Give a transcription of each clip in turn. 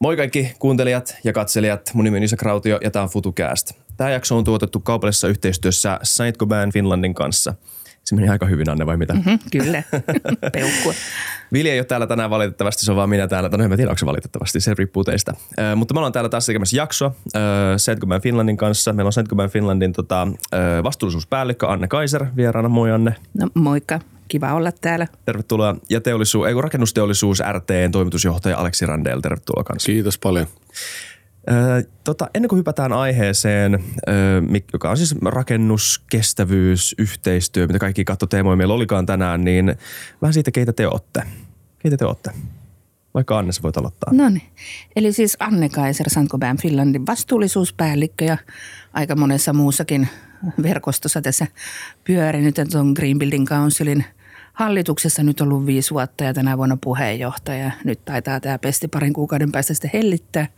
Moi kaikki kuuntelijat ja katselijat, mun nimi on Issa Krautio ja tää on FutuCast. Tää jakso on tuotettu kaupallisessa yhteistyössä Saint-Gobain Finlandin kanssa. Se meni aika hyvin, Anne, vai mitä? Kyllä, peukkua. Vilja ei ole täällä tänään valitettavasti, se on vaan minä täällä. No en mä tiedä, onko se valitettavasti, se riippuu teistä. Mutta me ollaan täällä taas tekemässä jaksoa Saint-Gobain Finlandin kanssa. Meillä on Saint-Gobain Finlandin vastuullisuuspäällikkö Anne Kaiser vieraana. Moi Anne. No moikka, kiva olla täällä. Tervetuloa. Ja rakennusteollisuus RT:n toimitusjohtaja Aleksi Randell, tervetuloa kanssa. Kiitos paljon. Ennen kuin hypätään aiheeseen, joka on siis rakennus, kestävyys, yhteistyö, mitä kaikki kattoteemoja meillä olikaan tänään, niin vähän siitä, keitä te ootte? Vaikka Anne, sä voit aloittaa. Noniin. Eli siis Anne Kaiser, Saint-Gobain Finlandin vastuullisuuspäällikkö ja aika monessa muussakin verkostossa tässä pyörinyt. On Green Building Councilin hallituksessa nyt ollut 5 vuotta ja tänä vuonna puheenjohtaja. Nyt taitaa tämä pesti parin kuukauden päästä sitten hellittää.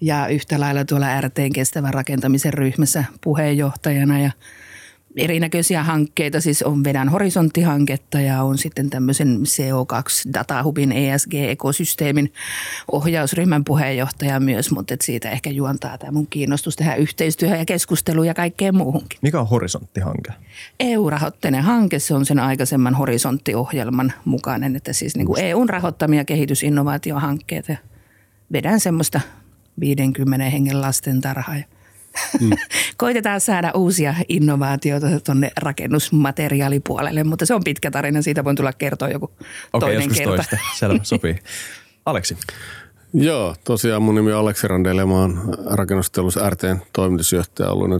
Ja yhtä lailla tuolla RT:n kestävän rakentamisen ryhmässä puheenjohtajana ja erinäköisiä hankkeita. Siis on vedän horisonttihanketta ja on sitten tämmöisen CO2 DataHubin ESG-ekosysteemin ohjausryhmän puheenjohtaja myös, mutta siitä ehkä juontaa tämä mun kiinnostus tähän yhteistyöhön ja keskusteluun ja kaikkeen muuhunkin. Mikä on horisonttihanke? EU-rahoitteinen hanke, se on sen aikaisemman horisonttiohjelman mukainen, että siis niin kuin EUn rahoittamia kehitysinnovaatiohankkeita. Vedän semmoista 50 hengen lastentarhaa. Koitetaan saada uusia innovaatioita tuonne rakennusmateriaalipuolelle, mutta se on pitkä tarina. Siitä voin tulla kertoa joku toinen kerta. Toista. Selvä, sopii. Aleksi. Joo, tosiaan mun nimi on Aleksi Randell ja mä oon rakennusteollisuus RT:n toimitusjohtaja ollut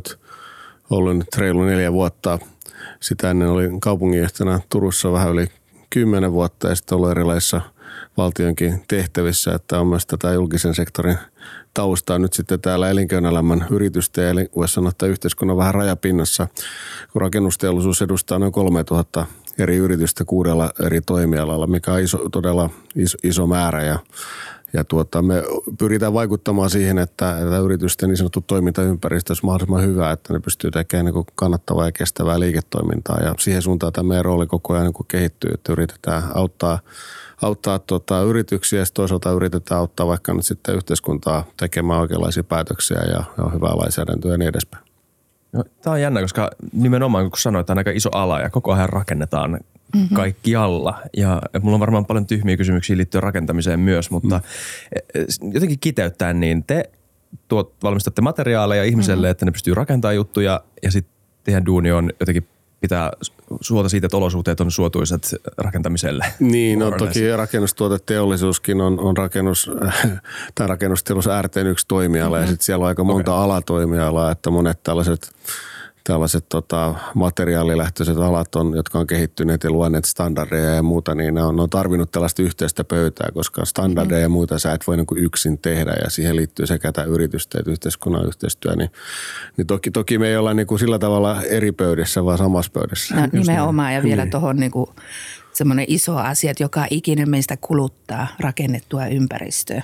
nyt reilu 4 vuotta. Sitä ennen olin kaupunginjohtajana Turussa vähän yli 10 vuotta ja sitten ollut erilaisissa valtionkin tehtävissä, että on myös tätä julkisen sektorin taustaa nyt sitten täällä elinkeinoelämän yritysten ja voisi sanoa, että yhteiskunnan vähän rajapinnassa, kun rakennusteollisuus edustaa noin 3000 eri yritystä 6 eri toimialalla, mikä on todella iso määrä ja me pyritään vaikuttamaan siihen, että yritysten niin sanottu toimintaympäristö olisi mahdollisimman hyvä, että ne pystyy tekemään niin kannattavaa ja kestävää liiketoimintaa ja siihen suuntaan tämä meidän rooli koko ajan niin kehittyy, että yritetään auttaa yrityksiä ja toisaalta yritetään auttaa vaikka nyt sitten yhteiskuntaa tekemään oikeanlaisia päätöksiä ja hyvää lainsäädäntöä ja niin edespäin. No, tämä on jännä, koska nimenomaan kun sanoit, että on aika iso ala ja koko ajan rakennetaan kaikkialla. Ja mulla on varmaan paljon tyhmiä kysymyksiä liittyen rakentamiseen myös, mutta jotenkin kiteyttäen niin te valmistatte materiaaleja ihmiselle, että ne pystyy rakentamaan juttuja ja sitten teidän duuni on jotenkin pitää suota siitä, että olosuhteet on suotuisat rakentamiselle. Niin, no toki rakennustuoteteollisuuskin on rakennusteollisuus RT:n yksi toimiala ja sitten siellä on aika monta alatoimialaa, että monet tällaiset materiaalilähtöiset alat, jotka on kehittyneet ja luoneet standardeja ja muuta, niin ne on tarvinnut tällaista yhteistä pöytää, koska standardeja ja muuta sä et voi niin kuin yksin tehdä ja siihen liittyy sekä tämä yritysten että yhteiskunnan yhteistyö. Niin toki me ei olla niin kuin sillä tavalla eri pöydissä, vaan samassa pöydässä. No, nimenomaan ja vielä tuohon niin kuin semmoinen iso asia, että joka ikinen meistä kuluttaa rakennettua ympäristöä.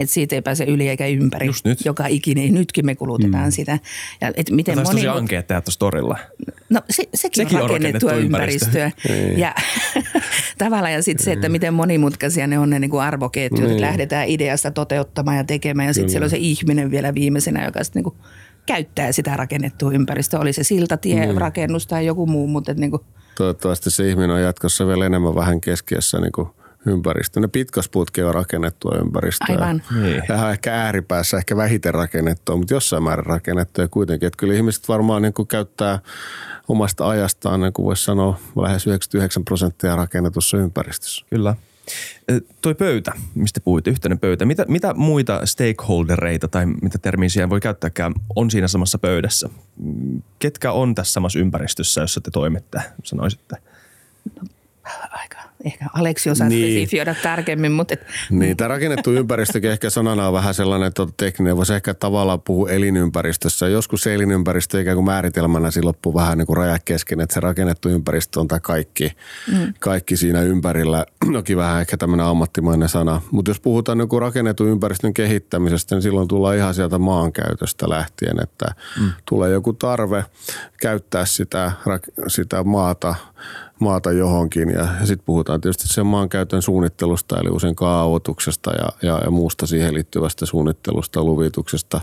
Että siitä ei pääse yli eikä ympäri. Joka ikinen. Nytkin me kulutetaan sitä. Ja miten moni... tosi ankeet tehdä tuossa torilla. No sekin on rakennettua ympäristöä. Ja tavallaan ja sitten se, että miten monimutkaisia ne on ne niin kuin arvoketjut. Että lähdetään ideasta toteuttamaan ja tekemään. Ja sitten siellä on se ihminen vielä viimeisenä, joka sitten niin käyttää sitä rakennettua ympäristöä. Oli se siltatie, rakennus tai joku muu, mutta että niin kuin toivottavasti se ihminen on jatkossa vielä enemmän vähän keskiössä niin ympäristöä. Ne pitkospuutkin on rakennettua ympäristöä. Aivan. Tähän on ehkä ääripäässä, ehkä vähiten rakennettua, mutta jossain määrin rakennettua kuitenkin. Että kyllä ihmiset varmaan niin kuin käyttää omasta ajastaan, niin kuin voisi sanoa, lähes 99% rakennetussa ympäristössä. Kyllä. Toi pöytä, mistä puhuit, yhteinen pöytä. Mitä muita stakeholdereita tai mitä termiä siellä voi käyttääkään on siinä samassa pöydässä? Ketkä on tässä samassa ympäristössä, jossa te toimitte, sanoisitte? Ehkä Aleksi osaa spesifioida tarkemmin, mutta... Niin, tämä rakennettu ympäristökin ehkä sanana on vähän sellainen tekninen, voisi ehkä tavallaan puhua elinympäristössä. Joskus se elinympäristö ikään kuin määritelmänä siinä loppuu vähän niin kuin rajakesken, että se rakennettu ympäristö on tämä kaikki siinä ympärillä. Toki vähän ehkä tämmöinen ammattimainen sana. Mutta jos puhutaan niin kuin rakennetun ympäristön kehittämisestä, niin silloin tullaan ihan sieltä maankäytöstä lähtien, että tulee joku tarve käyttää sitä maata maata johonkin. Ja sitten puhutaan tietysti sen maankäytön suunnittelusta, eli usein kaavoituksesta ja muusta siihen liittyvästä suunnittelusta, luvituksesta.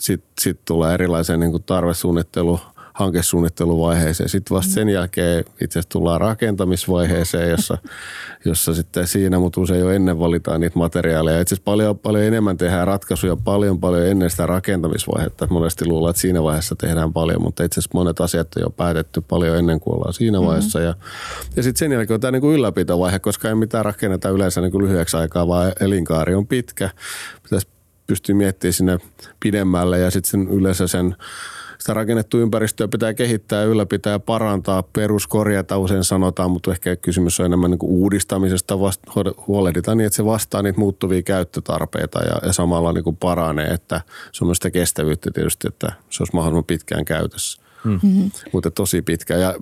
Sitten tulee erilaiseen niin kuin tarvesuunnittelu, hankesuunnitteluvaiheeseen. Sitten vasta sen jälkeen itse asiassa tullaan rakentamisvaiheeseen, jossa sitten siinä, mutta usein jo ennen valitaan niitä materiaaleja. Itse asiassa paljon enemmän tehdään ratkaisuja paljon ennen sitä rakentamisvaihetta. Monesti luullaan, että siinä vaiheessa tehdään paljon, mutta itse asiassa monet asiat on jo päätetty paljon ennen kuin ollaan siinä vaiheessa. Ja sitten sen jälkeen on tämä niin kuin ylläpitovaihe, koska ei mitään rakenneta yleensä niin kuin lyhyeksi aikaa, vaan elinkaari on pitkä. Pitäisi pystyä miettimään sinne pidemmälle ja sitten yleensä sitä rakennettua ympäristöä pitää kehittää, ylläpitää, parantaa, peruskorjata usein sanotaan, mutta ehkä kysymys on enemmän niin kuin uudistamisesta huolehditaan niin, että se vastaa niitä muuttuvia käyttötarpeita ja samalla niin kuin paranee, että se on myös sitä kestävyyttä tietysti, että se olisi mahdollisimman pitkään käytössä. Mutta tosi pitkä. Ja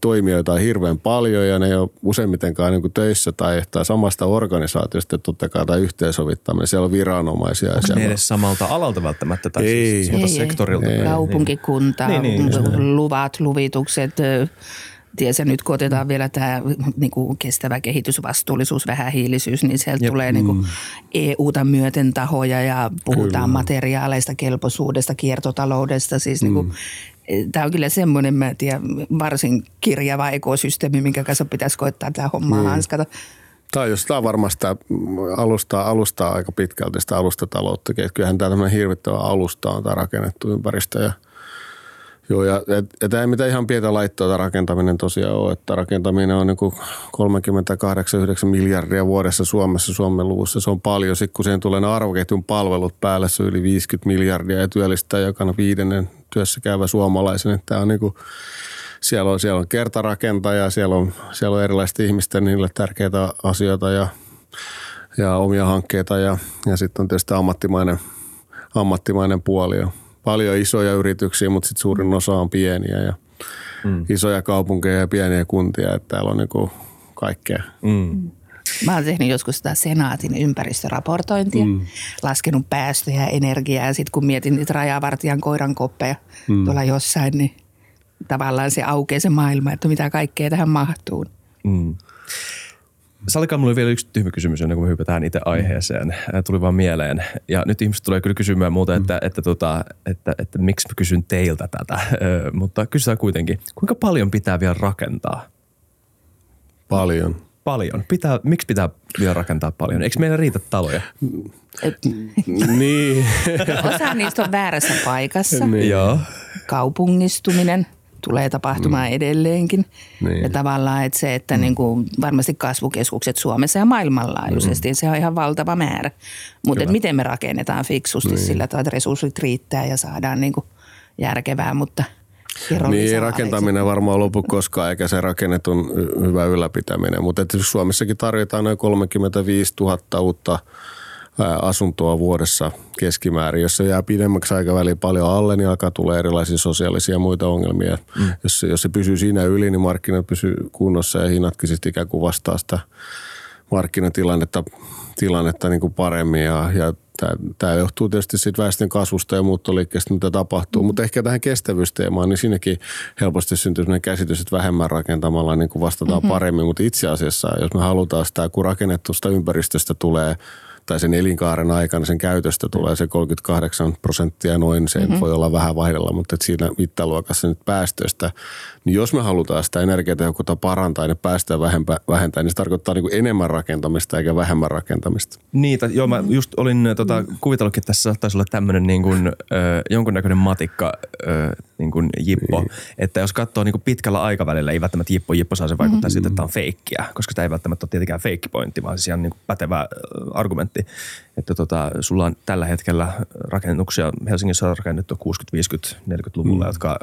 toimijoita on hirveän paljon ja ne ei ole useimmitenkaan niin kuin töissä tai samasta organisaatiosta totta kai tai yhteensovittaminen. Siellä on viranomaisia. Onko ne edes samalta alalta välttämättä? Tai ei. Siis sektorilta. Ei. Kaupunkikunta, niin. Luvat, luvitukset. Tiesä nyt kun otetaan vielä tämä niinku kestävä kehitys, vastuullisuus, vähähiilisyys, niin sieltä tulee niinku EU:ta myöten tahoja ja puhutaan materiaaleista, kelpoisuudesta, kiertotaloudesta. Siis niinku, tämä on kyllä semmoinen, mä en tiedä, varsin kirjava ekosysteemi, minkä kanssa pitäisi koittaa tämä hommaa hanskata. Tämä on varmaan sitä alustaa aika pitkälti sitä alustataloutta. Et kyllähän tämä tämmöinen hirvittävä alusta on tämä rakennettu ympäristö ja joo, ja tämä ei mitään ihan pientä laittoa rakentaminen tosiaan ole, että rakentaminen on niin kuin 38-9 miljardia vuodessa Suomessa, Suomen luvussa. Se on paljon, sitten kun siihen tulee ne arvoketjun palvelut päälle, se on yli 50 miljardia ja työllistää jokainen 5. työssä käyvä suomalaisen. Tämä on niin kuin, siellä on kertarakentaja, siellä on erilaisia ihmisten niille tärkeitä asioita ja omia hankkeita ja sitten on tietysti ammattimainen puoli. Paljon isoja yrityksiä, mutta sitten suurin osa on pieniä ja isoja kaupunkeja ja pieniä kuntia, että täällä on niinku kaikkea. Mä oon tehnyt joskus sitä senaatin ympäristöraportointia, laskenut päästöjä, energiaa ja sitten kun mietin niitä rajavartijan koirankoppeja tuolla jossain, niin tavallaan se aukeaa se maailma, että mitä kaikkea tähän mahtuu. Sallikaa, mulla oli vielä yksi tyhmä kysymys, ennen kuin me hypätään itse aiheeseen. Tuli vaan mieleen. Ja nyt ihmiset tulee kyllä kysymään muuta, että miksi mä kysyn teiltä tätä. Mutta kysytään kuitenkin, kuinka paljon pitää vielä rakentaa? Paljon. Miksi pitää vielä rakentaa paljon? Eikö meillä riitä taloja? Niin. Osa niistä on väärässä paikassa. Niin. Joo. Kaupungistuminen tulee tapahtumaan edelleenkin. Niin. Ja tavallaan että se, että niin kuin varmasti kasvukeskukset Suomessa ja maailmanlaajuisesti, se on ihan valtava määrä. Mutta miten me rakennetaan fiksusti sillä tavalla, että resurssit riittää ja saadaan niin kuin järkevää, mutta niin, rakentaminen varmaan lopu koskaan, eikä se rakennetun hyvä ylläpitäminen. Mutta Suomessakin tarjotaan noin 35 000 uutta asuntoa vuodessa keskimäärin. Jos se jää pidemmäksi aikaväliin paljon alle, niin alkaa tulla erilaisia sosiaalisia ja muita ongelmia. Jos se pysyy siinä yli, niin markkinat pysyy kunnossa ja hinnatkin sitten ikään kuin vastaa sitä markkinatilannetta niin kuin paremmin. Ja tämä johtuu tietysti siitä väestön kasvusta ja muuttoliikkeestä, mitä tapahtuu. Mutta ehkä tähän kestävyysteemaan, niin siinäkin helposti syntyy sellainen käsitys, että vähemmän rakentamalla niin kuin vastataan paremmin. Mutta itse asiassa, jos me halutaan sitä, kun rakennettusta ympäristöstä tulee tai sen elinkaaren aikana, sen käytöstä tulee se 38% noin, se voi olla vähän vaihdella, mutta siinä mittaluokassa nyt päästöistä, niin jos me halutaan sitä energiatehokkuutta parantaa ja päästöjä vähentää, niin se tarkoittaa niin kuin enemmän rakentamista eikä vähemmän rakentamista. Niitä, joo, mä just olin kuvitellutkin, että tässä saattaisi olla tämmöinen niin kuin, jonkunnäköinen matikka, niin kuin jippo, että jos katsoo niin kuin pitkällä aikavälillä, ei välttämättä jippo saa se vaikuttaa siltä, että tämä on feikkiä, koska tämä ei välttämättä ole tietenkään feikkipointti, vaan se on niin kuin pätevä argumentti. Että sulla on tällä hetkellä rakennuksia, Helsingissä on rakennettu 60-, 50-, 40-luvulla, jotka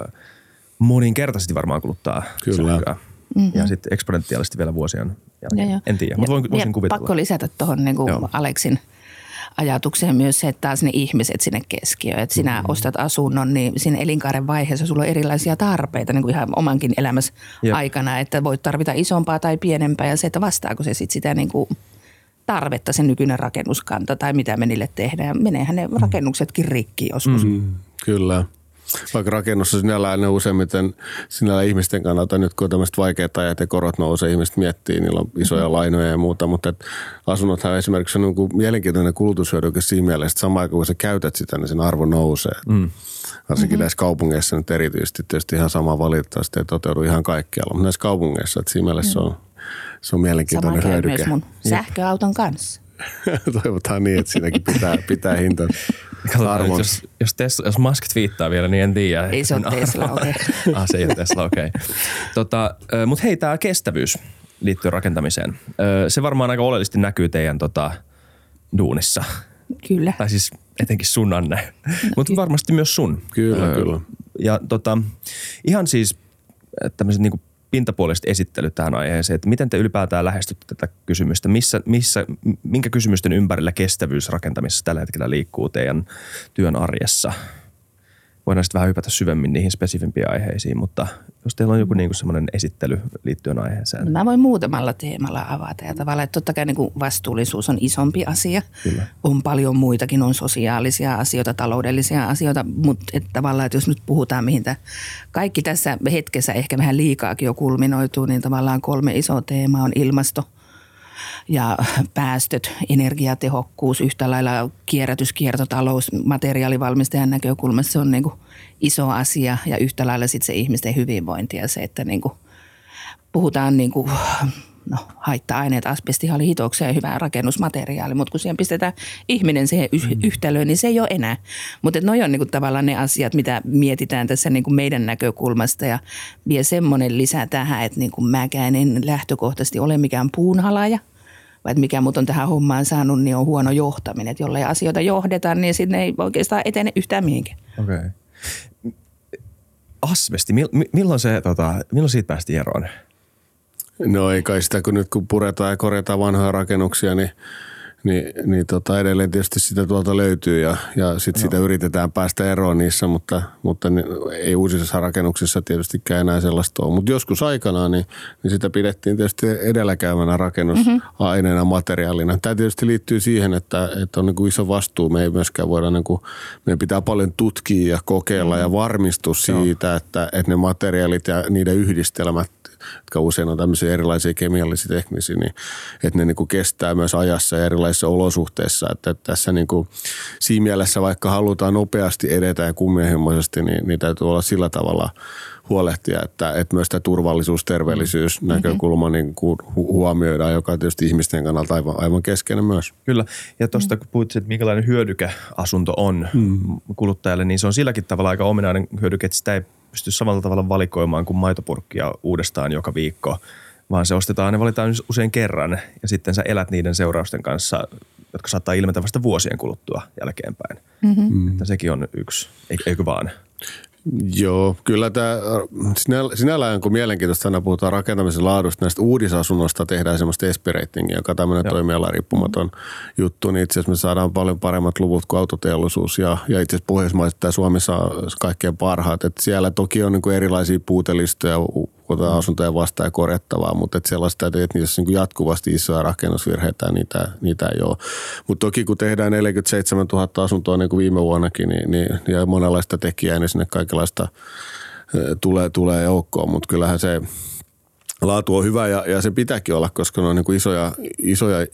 moninkertaisesti varmaan kuluttaa sähköä. Ja sitten eksponentiaalisesti vielä vuosien jälkeen. Ja en tiedä, mutta voisin kuvitella. Pakko lisätä tuohon niin Aleksin ajatukseen myös se, että taas ne ihmiset sinne keskiöön. Että sinä ostat asunnon, niin siinä elinkaaren vaiheessa sulla on erilaisia tarpeita niin kuin ihan omankin elämässä aikana. Että voit tarvita isompaa tai pienempää ja se, että vastaako se sitten sitä niin kuin tarvetta sen nykyinen rakennuskanta tai mitä me niille tehdään. Meneehän ne rakennuksetkin rikki joskus. Kyllä. Vaikka rakennussa sinällään ne useimmiten sinällään ihmisten kannalta nyt, kun on tämmöiset vaikeat ajat ja korot nousee, ihmiset miettii, niillä on isoja lainoja ja muuta, mutta asunnothan esimerkiksi on niin mielenkiintoinen kulutushyödyke siinä mielessä, että samaan aikaan kun sä käytät sitä, niin sen arvo nousee. Varsinkin näissä kaupungeissa nyt erityisesti, tietysti ihan sama valitettavasti ei toteudu ihan kaikkialla, mutta näissä kaupungeissa, että siinä mielessä se on mielenkiintoinen hyödyke. Sama käy myös mun sähköauton kanssa. Toivotaan niin, että siinäkin pitää hintaa. Katsotaan, jos Musk twiittaa vielä, niin en tiedä. Ei se ole Tesla, okei. Okay. Se ei ole Tesla, okei. Okay. Mutta hei, tämä kestävyys liittyy rakentamiseen. Se varmaan aika oleellisesti näkyy teidän duunissa. Kyllä. Tai siis etenkin sun, Anne. Mutta varmasti myös sun. Kyllä. Ja ihan siis tämmöiset niinku pintapuoliset esittelyt tähän aiheeseen, että miten te ylipäätään lähestytte tätä kysymystä, minkä kysymysten ympärillä kestävyys rakentamisessa tällä hetkellä liikkuu teidän työn arjessa? Voidaan sitten vähän hypätä syvemmin niihin spesifimpiin aiheisiin, mutta jos teillä on joku niin kuin semmoinen esittely liittyen aiheeseen. Mä voin muutamalla teemalla avata ja tavallaan, että totta kai niin kuin vastuullisuus on isompi asia. Kyllä. On paljon muitakin, on sosiaalisia asioita, taloudellisia asioita, mutta että tavallaan, että jos nyt puhutaan mihin kaikki tässä hetkessä ehkä vähän liikaakin jo kulminoituu, niin tavallaan 3 isoa teemaa on ilmasto ja päästöt, energiatehokkuus, yhtä lailla kierrätys, kiertotalous, materiaalivalmistajan näkökulmassa se on niin kuin iso asia ja yhtä lailla sitten se ihmisten hyvinvointi ja se, että niin kuin puhutaan niin kuin, haitta-aineet, asbestihan oli hitokseen ja hyvä rakennusmateriaali, mutta kun siihen pistetään ihminen siihen yhtälöön, niin se ei ole enää. Mutta noi on niinku tavallaan ne asiat, mitä mietitään tässä niinku meidän näkökulmasta ja vielä semmoinen lisä tähän, että niinku mäkään en lähtökohtaisesti ole mikään puunhalaja, vai mikä mut on tähän hommaan saanut, niin on huono johtaminen. Että jollei asioita johdetaan, niin sinne ei oikeastaan etene yhtään mihinkään. Okei. Asbesti, milloin siitä päästiin eroon? No ei kai sitä, kun nyt kun puretaan ja korjataan vanhoja rakennuksia, niin edelleen tietysti sitä tuolta löytyy ja sitten sitä yritetään päästä eroon niissä, mutta ei uusissa rakennuksissa tietystikään enää sellaista ole. Mutta joskus aikanaan niin sitä pidettiin tietysti edelläkäyvänä rakennusaineena, materiaalina. Tämä tietysti liittyy siihen, että on niin kuin iso vastuu. Me ei myöskään voida, niin kuin, meidän pitää paljon tutkia ja kokeilla ja varmistua siitä, että ne materiaalit ja niiden yhdistelmät, jotka usein on tämmöisiä erilaisia kemiallisia teknisiä, niin että ne niin kuin kestää myös ajassa ja erilaisissa olosuhteissa. Että tässä niin kuin siinä mielessä, vaikka halutaan nopeasti edetä ja kunnianhimoisesti, niin täytyy olla sillä tavalla huolehtia, että myös tämä turvallisuus, terveellisyys, näkökulma niin kuin huomioidaan, joka on tietysti ihmisten kannalta aivan keskeinen myös. Kyllä. Ja tuosta kun puhuttiin, että minkälainen hyödyke asunto on kuluttajalle, niin se on silläkin tavalla aika ominainen hyödyke, että sitä ei pystyy samalla tavalla valikoimaan kuin maitopurkkia uudestaan joka viikko, vaan se ostetaan ja valitaan usein kerran ja sitten sä elät niiden seurausten kanssa, jotka saattaa ilmetä vasta vuosien kuluttua jälkeenpäin. Että sekin on yksi, eikö vaan? Joo, kyllä tämä sinällään kun mielenkiintoista aina puhutaan rakentamisen laadusta, näistä uudisasunnoista tehdään semmoista SP-ratingia, joka tämmöinen toimialariippumaton juttu, niin itse asiassa me saadaan paljon paremmat luvut kuin autoteollisuus ja itse asiassa Pohjoismaiset ja Suomi saa kaikkein parhaat. Et siellä toki on niinku erilaisia puutelistoja, otetaan asuntoja vastaan ja korjattavaa, mutta et sellaista, että niissä on jatkuvasti isoja rakennusvirheitä, niitä ei ole. Mutta toki kun tehdään 47 000 asuntoa niin kuin viime vuonnakin niin, ja monenlaista tekijää, niin sinne kaikenlaista tulee joukkoon, mutta kyllähän se laatu on hyvä ja se pitääkin olla, koska ne on niin kuin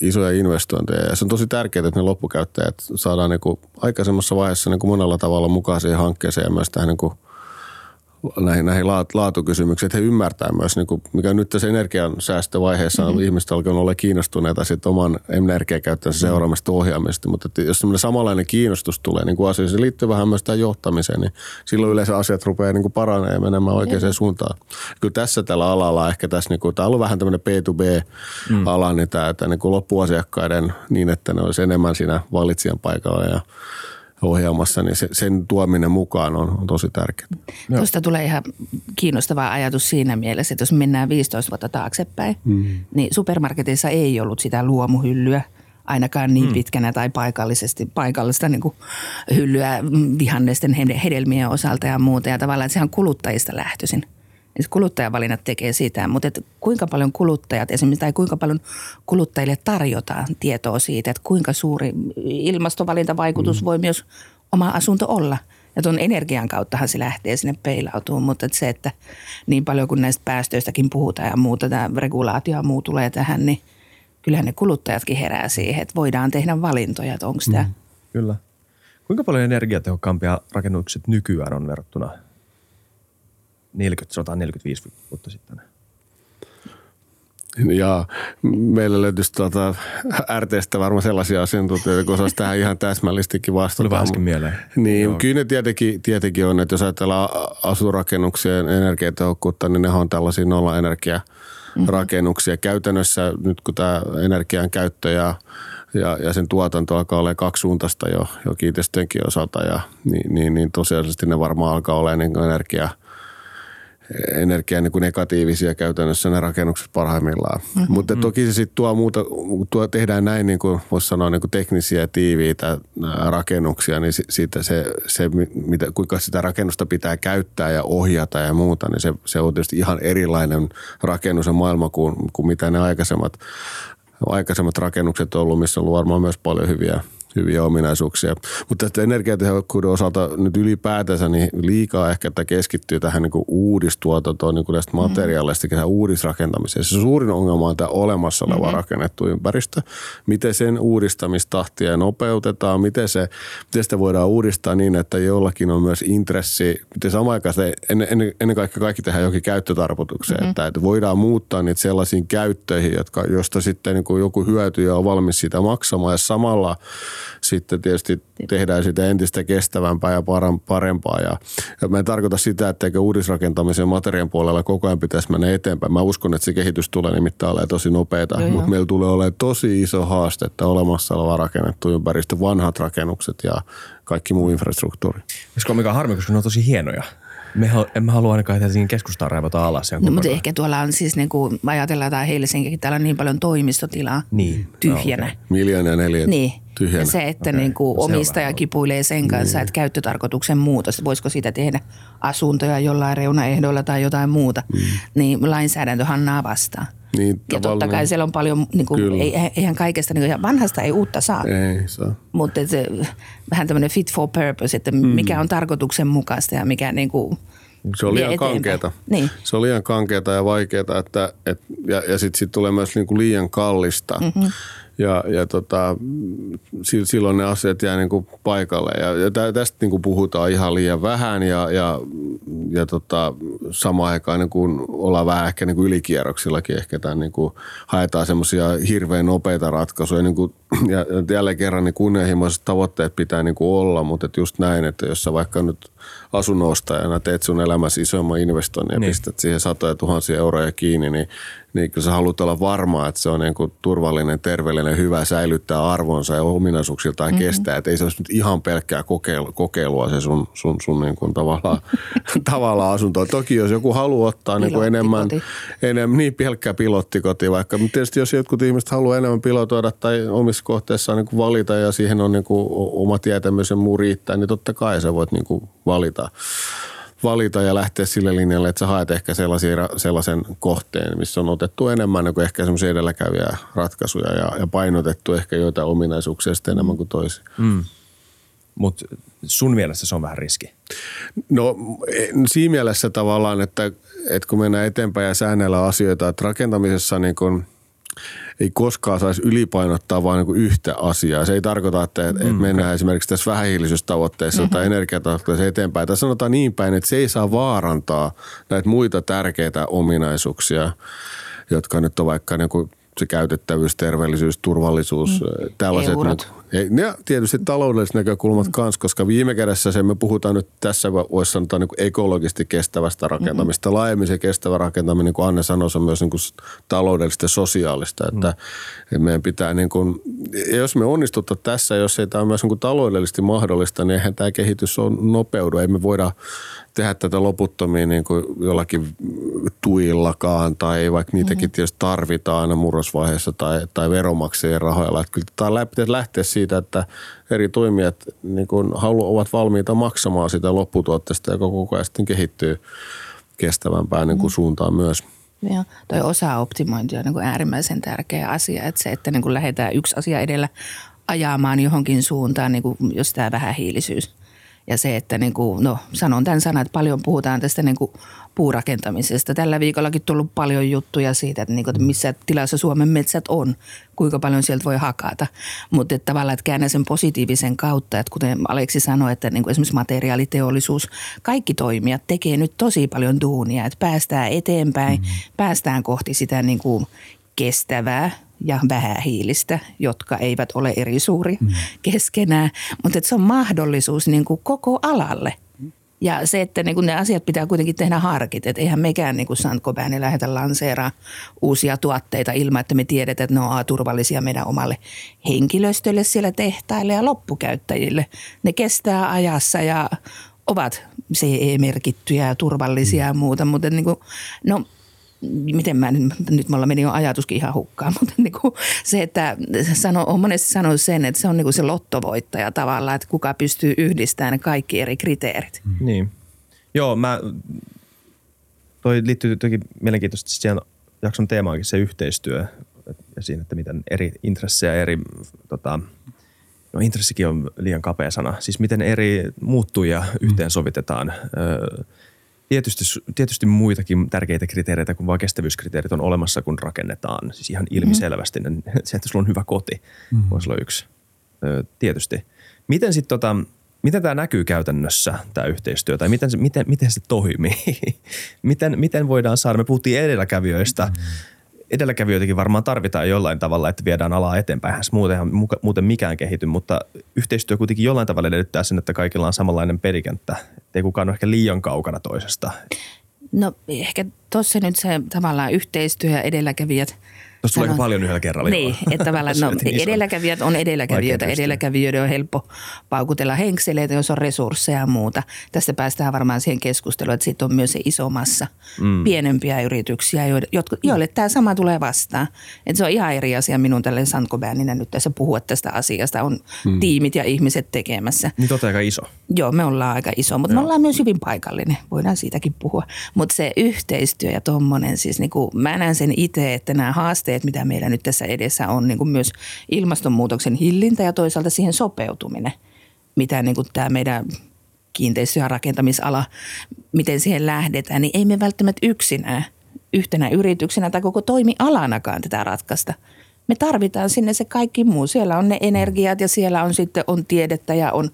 isoja investointeja ja se on tosi tärkeää, että ne loppukäyttäjät saadaan niin kuin aikaisemmassa vaiheessa niin kuin monella tavalla mukaan siihen hankkeeseen ja myös tähän niin kuin näihin laatukysymyksiin, että he ymmärtää myös, niin kuin, mikä nyt tässä energiansäästövaiheessa ihmiset alkaa olla kiinnostuneita siitä oman energiakäyttönsä seuraamista ohjaamista, mutta että jos semmoinen samanlainen kiinnostus tulee niin kuin asioihin, se liittyy vähän myös tähän johtamiseen, niin silloin yleensä asiat rupeaa niin kuin paranemaan ja menemään oikeaan suuntaan. Kyllä tässä tällä alalla ehkä tässä, niin kuin, tämä on ollut vähän tämmöinen B2B-ala, niin tämä niin kuin loppuasiakkaiden niin, että ne olisi enemmän siinä valitsijan paikalla ja ohjelmassa, niin sen tuominen mukaan on tosi tärkeää. Tuosta tulee ihan kiinnostava ajatus siinä mielessä, että jos mennään 15 vuotta taaksepäin, niin supermarketeissa ei ollut sitä luomuhyllyä, ainakaan niin pitkänä tai paikallista niin kuin hyllyä vihannesten hedelmien osalta ja muuta. Ja tavallaan, että sehän on kuluttajista lähtöisin. Kuluttajavalinnat tekee sitä, mutta et kuinka paljon kuluttajat esimerkiksi tai kuinka paljon kuluttajille tarjotaan tietoa siitä, että kuinka suuri ilmastovalintavaikutus voi myös oma asunto olla. Ja tuon energian kauttahan se lähtee sinne peilautumaan, mutta se, että niin paljon kuin näistä päästöistäkin puhutaan ja muuta, tämä regulaatio ja muu tulee tähän, niin kyllähän ne kuluttajatkin herää siihen, että voidaan tehdä valintoja, että onko tämä. Kyllä. Kuinka paljon energiatehokkaampia rakennukset nykyään on verrattuna 45 vuotta sitten? Ja meillä löytyisi RT:stä varmaan sellaisia asiantuntijoita, kun osaisi tähän ihan täsmällisestikin vastata. Oli vaskin mieleen. Niin, joo. Kyllä ne tietenkin on, että jos ajatellaan asurakennuksien energiatehokkuutta, niin ne on tällaisia nollaenergiarakennuksia. Mm-hmm. Käytännössä nyt kun tämä energian käyttö ja sen tuotanto alkaa olemaan kaksisuuntaista jo kiinteistöjenkin osalta, niin tosiasiallisesti ne varmaan alkaa olemaan niin kuin energiaa niin kuin negatiivisia käytännössä ne rakennukset parhaimmillaan. Mm-hmm. Mutta toki se sitten tuo muuta, tehdään näin niin kuin voisi sanoa niin kuin teknisiä tiiviitä rakennuksia, niin siitä kuinka sitä rakennusta pitää käyttää ja ohjata ja muuta, niin se on tietysti ihan erilainen rakennus ja maailma kuin mitä ne aikaisemmat rakennukset on ollut, missä on ollut varmaan myös paljon hyviä ominaisuuksia. Mutta tästä energiatehokkuuden osalta nyt ylipäätänsä niin liikaa ehkä että keskittyy tähän niin kuin uudistuotantoon niin kuin näistä materiaaleista ja uudisrakentamiseen. Se suurin ongelma on tämä olemassa oleva rakennettu ympäristö. Miten sen uudistamistahtia nopeutetaan, miten sitä voidaan uudistaa niin, että jollakin on myös intressi. Miten samaan aikaan ennen kaikkea kaikki tehdään johonkin käyttötarkoitukseen, että voidaan muuttaa niitä sellaisiin käyttöihin, josta sitten niin kuin joku hyötyjä on valmis siitä maksamaan ja samalla sitten tietysti tehdään sitä entistä kestävämpää ja parempaa. Ja mä en tarkoita sitä, etteikö uudisrakentamisen materiaalin puolella koko ajan pitäisi mennä eteenpäin. Mä uskon, että se kehitys tulee nimittäin olemaan tosi nopeata, mutta meillä tulee olemaan tosi iso haaste, että olemassa oleva rakennettu ympäristö, vanhat rakennukset ja kaikki muu infrastruktuuri. Olisiko mikä harmi, koska ne on tosi hienoja. En mä halua ainakaan Helsingin keskustaan raivata alas. No, mutta ehkä tuolla on siis, niin kuin ajatellaan tämä Helsinkikin, täällä on niin paljon toimistotilaa tyhjänä. Okay. Miljoonaa neljä tyhjänä. Ja se, että niin kuin omistaja kipuilee sen kanssa, että käyttötarkoituksen muutos, voisiko sitä tehdä asuntoja jollain reunaehdoilla tai jotain muuta, niin lainsäädäntöhän nämä vastaan. Niin, ja totta kai siellä on paljon, niin kuin, eihän kaikesta, niin kuin, vanhasta ei uutta saa, mutta vähän tämmöinen fit for purpose, että mikä on tarkoituksenmukaista ja mikä niin kuin, se on liian kankeata. Niin. Se on liian kankeata ja vaikeata, ja sitten tulee myös niin kuin liian kallista. Mm-hmm. Ja silloin ne asiat jää niin kuin paikalle. Ja tästä niin kuin puhutaan ihan liian vähän ja samaan aikaan niin kuin ollaan vähän ehkä niin kuin ylikierroksillakin. Ehkä tämän niin kuin haetaan semmoisia hirveän nopeita ratkaisuja. Niin kuin, ja jälleen kerran niin kunnianhimoiset tavoitteet pitää niin kuin olla, mutta just näin, että jos sä vaikka nyt asunnostajana teet sun elämässä isomman investoinnin ja pistät siihen 100,000 euroja kiinni, niin kyllä sä haluat olla varmaa, että se on niin kuin turvallinen, terveellinen, hyvä, säilyttää arvonsa ja ominaisuuksiltaan kestää. Että ei se olisi nyt ihan pelkkää kokeilua se sun niin kuin tavallaan asuntoa. Toki jos joku haluaa ottaa niin kuin enemmän niin pelkkää pilottikoti, vaikka tietysti jos jotkut ihmiset haluaa enemmän pilotoida tai omissa kohteissaan niin kuin valita ja siihen on niin kuin oma tietämys ja muu riittää, niin totta kai sä voit niin kuin valita ja lähteä sille linjalle, että sä haet ehkä sellaisen kohteen, missä on otettu enemmän kuin ehkä semmoisia edelläkävijä ratkaisuja ja painotettu ehkä joitain ominaisuuksia sitten enemmän kuin toisia. Mm. Mutta sun mielestä se on vähän riski? No siinä mielessä tavallaan, että kun mennään eteenpäin ja säännellä asioita, että rakentamisessa niin kun ei koskaan saisi ylipainottaa vaan niin yhtä asiaa. Se ei tarkoita, että mennään esimerkiksi tässä vähähiilisyystavoitteessa tai energiatavoitteessa eteenpäin. Tai sanotaan niin päin, että se ei saa vaarantaa näitä muita tärkeitä ominaisuuksia, jotka nyt on vaikka niin kuin se käytettävyys, terveellisyys, turvallisuus, tällaiset. Ja tietysti taloudelliset näkökulmat kanssa, koska viime kädessä me puhutaan nyt tässä, voisi sanoa niin kuin ekologisesti kestävästä rakentamista. Laajemmin se kestävä rakentaminen, niin kuin Anne sanoi, on myös niin kuin taloudellista ja sosiaalista. Että meidän pitää niin kuin, jos me onnistutaan tässä, jos ei tämä ole myös niin kuin taloudellisesti mahdollista, niin eihän tämä kehitys on nopeudu. Ei me voida tehdä tätä loputtomiin niin kuin jollakin tuillakaan tai vaikka niitäkin tietysti tarvitaan aina murrosvaiheessa tai veromaksajien rahoilla. Että kyllä tämä pitäisi lähteä siitä, että eri toimijat niin kuin ovat valmiita maksamaan sitä lopputuotteesta, joka koko ajan sitten kehittyy kestävämpään niin kuin suuntaan myös. Joo, toi osaoptimointi on niin kuin äärimmäisen tärkeä asia, että se, että niin kuin lähdetään yksi asia edellä ajamaan johonkin suuntaan, niin kuin jos tämä vähähiilisyys Ja se, että niin kuin, no sanon tämän sanan, että paljon puhutaan tästä niin kuin puurakentamisesta. Tällä viikollakin tullut paljon juttuja siitä, että, niin kuin, että missä tilassa Suomen metsät on, kuinka paljon sieltä voi hakata. Mutta että tavallaan, että käännä sen positiivisen kautta, että kuten Aleksi sanoi, että niin kuin esimerkiksi materiaaliteollisuus, kaikki toimijat tekee nyt tosi paljon duunia, että päästään eteenpäin, päästään kohti sitä niin kuin kestävää ja vähähiilistä, jotka eivät ole eri suuri keskenään, mutta se on mahdollisuus niin kuin koko alalle. Ja se, että niin kuin ne asiat pitää kuitenkin tehdä harkit, että eihän mekään niin kuin Saint-Gobain lähdetä lanseeraan uusia tuotteita ilman, että me tiedetään, että ne on turvallisia meidän omalle henkilöstölle siellä tehtaille ja loppukäyttäjille. Ne kestää ajassa ja ovat CE-merkittyjä ja turvallisia ja muuta, mutta niin kuin, no miten mä nyt mulla meni jo ajatuskin ihan hukkaan, mutta niin kuin se, että on monesti sanonut sen, että se on niin kuin se lottovoittaja tavallaan, että kuka pystyy yhdistämään ne kaikki eri kriteerit. Niin. Joo, toi liittyy toki mielenkiintoisesti siihen jakson teemaankin, se yhteistyö ja siinä, että miten eri intressejä, no intressikin on liian kapea sana, siis miten eri muuttuja yhteensovitetaan. Tietysti muitakin tärkeitä kriteereitä kuin vain kestävyyskriteerit on olemassa, kun rakennetaan. Siis ihan ilmiselvästi. Se, että sulla on hyvä koti, voisi olla yksi. Tietysti. Miten sitten miten tämä näkyy käytännössä, tämä yhteistyö? Tai miten se toimii? miten voidaan saada? Me puhuttiin edelläkävijöistä. Edelläkävijöitäkin varmaan tarvitaan jollain tavalla, että viedään alaa eteenpäin. Muuten mikään kehity, mutta yhteistyö kuitenkin jollain tavalla edellyttää sen, että kaikilla on samanlainen pelikenttä. Ei kukaan ole ehkä liian kaukana toisesta. No ehkä tuossa nyt se tavallaan yhteistyö ja edelläkävijät. Tuossa tulee paljon yhdellä kerralla. Niin, että tavallaan no, edelläkävijät on edelläkävijöitä. Edelläkävijöiden on helppo paukutella henkseleitä, jos on resursseja ja muuta. Tästä päästään varmaan siihen keskusteluun, että siitä on myös se iso massa pienempiä yrityksiä, joille tämä sama tulee vastaan. Että se on ihan eri asia minun tälleen Saint-Gobainina nyt tässä puhua tästä asiasta. On tiimit ja ihmiset tekemässä. Niin olet aika iso. Joo, me ollaan aika iso, mutta me ollaan myös hyvin paikallinen. Voidaan siitäkin puhua. Mutta se yhteistyö ja tommonen, siis niinku, mä näen sen itse, että nämä haasteet, mitä meillä nyt tässä edessä on, niin kuin myös ilmastonmuutoksen hillintä ja toisaalta siihen sopeutuminen, mitä niin kuin tämä meidän kiinteistö- ja rakentamisala, miten siihen lähdetään, niin ei me välttämättä yksinään, yhtenä yrityksenä tai koko toimialanakaan tätä ratkaista. Me tarvitaan sinne se kaikki muu. Siellä on ne energiat ja siellä on sitten tiedettä ja on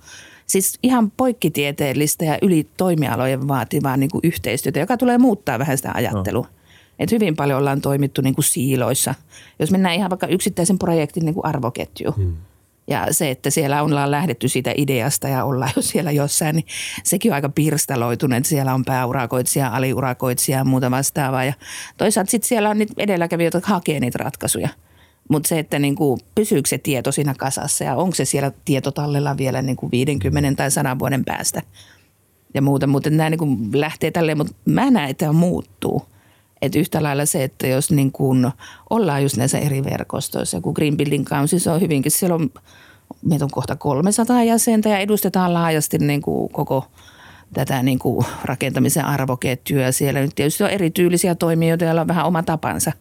siis ihan poikkitieteellistä ja yli toimialojen vaativaa niin kuin yhteistyötä, joka tulee muuttaa vähän sitä ajattelua. Että hyvin paljon ollaan toimittu niin kuin siiloissa. Jos mennään ihan vaikka yksittäisen projektin niin kuin arvoketju. Ja se, että siellä ollaan lähdetty siitä ideasta ja ollaan jo siellä jossain, niin sekin on aika pirstaloitunut. Siellä on pääurakoitsija, aliurakoitsija ja muuta vastaavaa. Ja toisaalta sitten siellä on niitä edelläkävijöitä, jotka hakee niitä ratkaisuja. Mutta se, että niin kuin pysyykö se tieto siinä kasassa ja onko se siellä tietotallella vielä niin kuin 50 tai 100 vuoden päästä ja muuta. Mutta nämä niin kuin lähtee tälleen, mutta mä näen, että tämä muuttuu. Että yhtä lailla se, että jos niin kun ollaan just näissä eri verkostoissa, kun Green Building Council, se on hyvinkin, siellä on, meitä on kohta 300 jäsentä ja edustetaan laajasti niin kun koko tätä niin kun rakentamisen arvoketjua. Siellä nyt tietysti on erityylisiä toimijoita, joilla on vähän oma tapansa.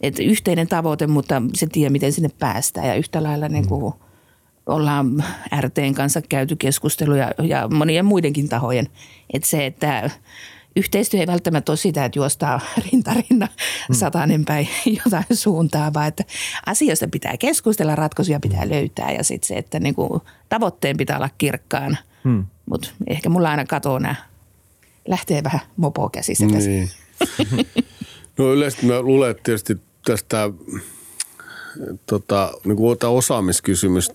Että yhteinen tavoite, mutta se tie, miten sinne päästään ja yhtä lailla niin kun ollaan RT:n kanssa käyty keskusteluja ja monien muidenkin tahojen, että se, että yhteistyö ei välttämättä ole sitä, että juostaa rintarinnan satanen päin jotain suuntaa, vaan että asioista pitää keskustella, ratkaisuja pitää löytää ja sitten se, että niinku tavoitteen pitää olla kirkkaana. Mutta ehkä mulla aina katona lähtee vähän mopo käsistä tässä. Niin. No yleisesti mä luulen, että tietysti tästä niin tämä osaamiskysymys,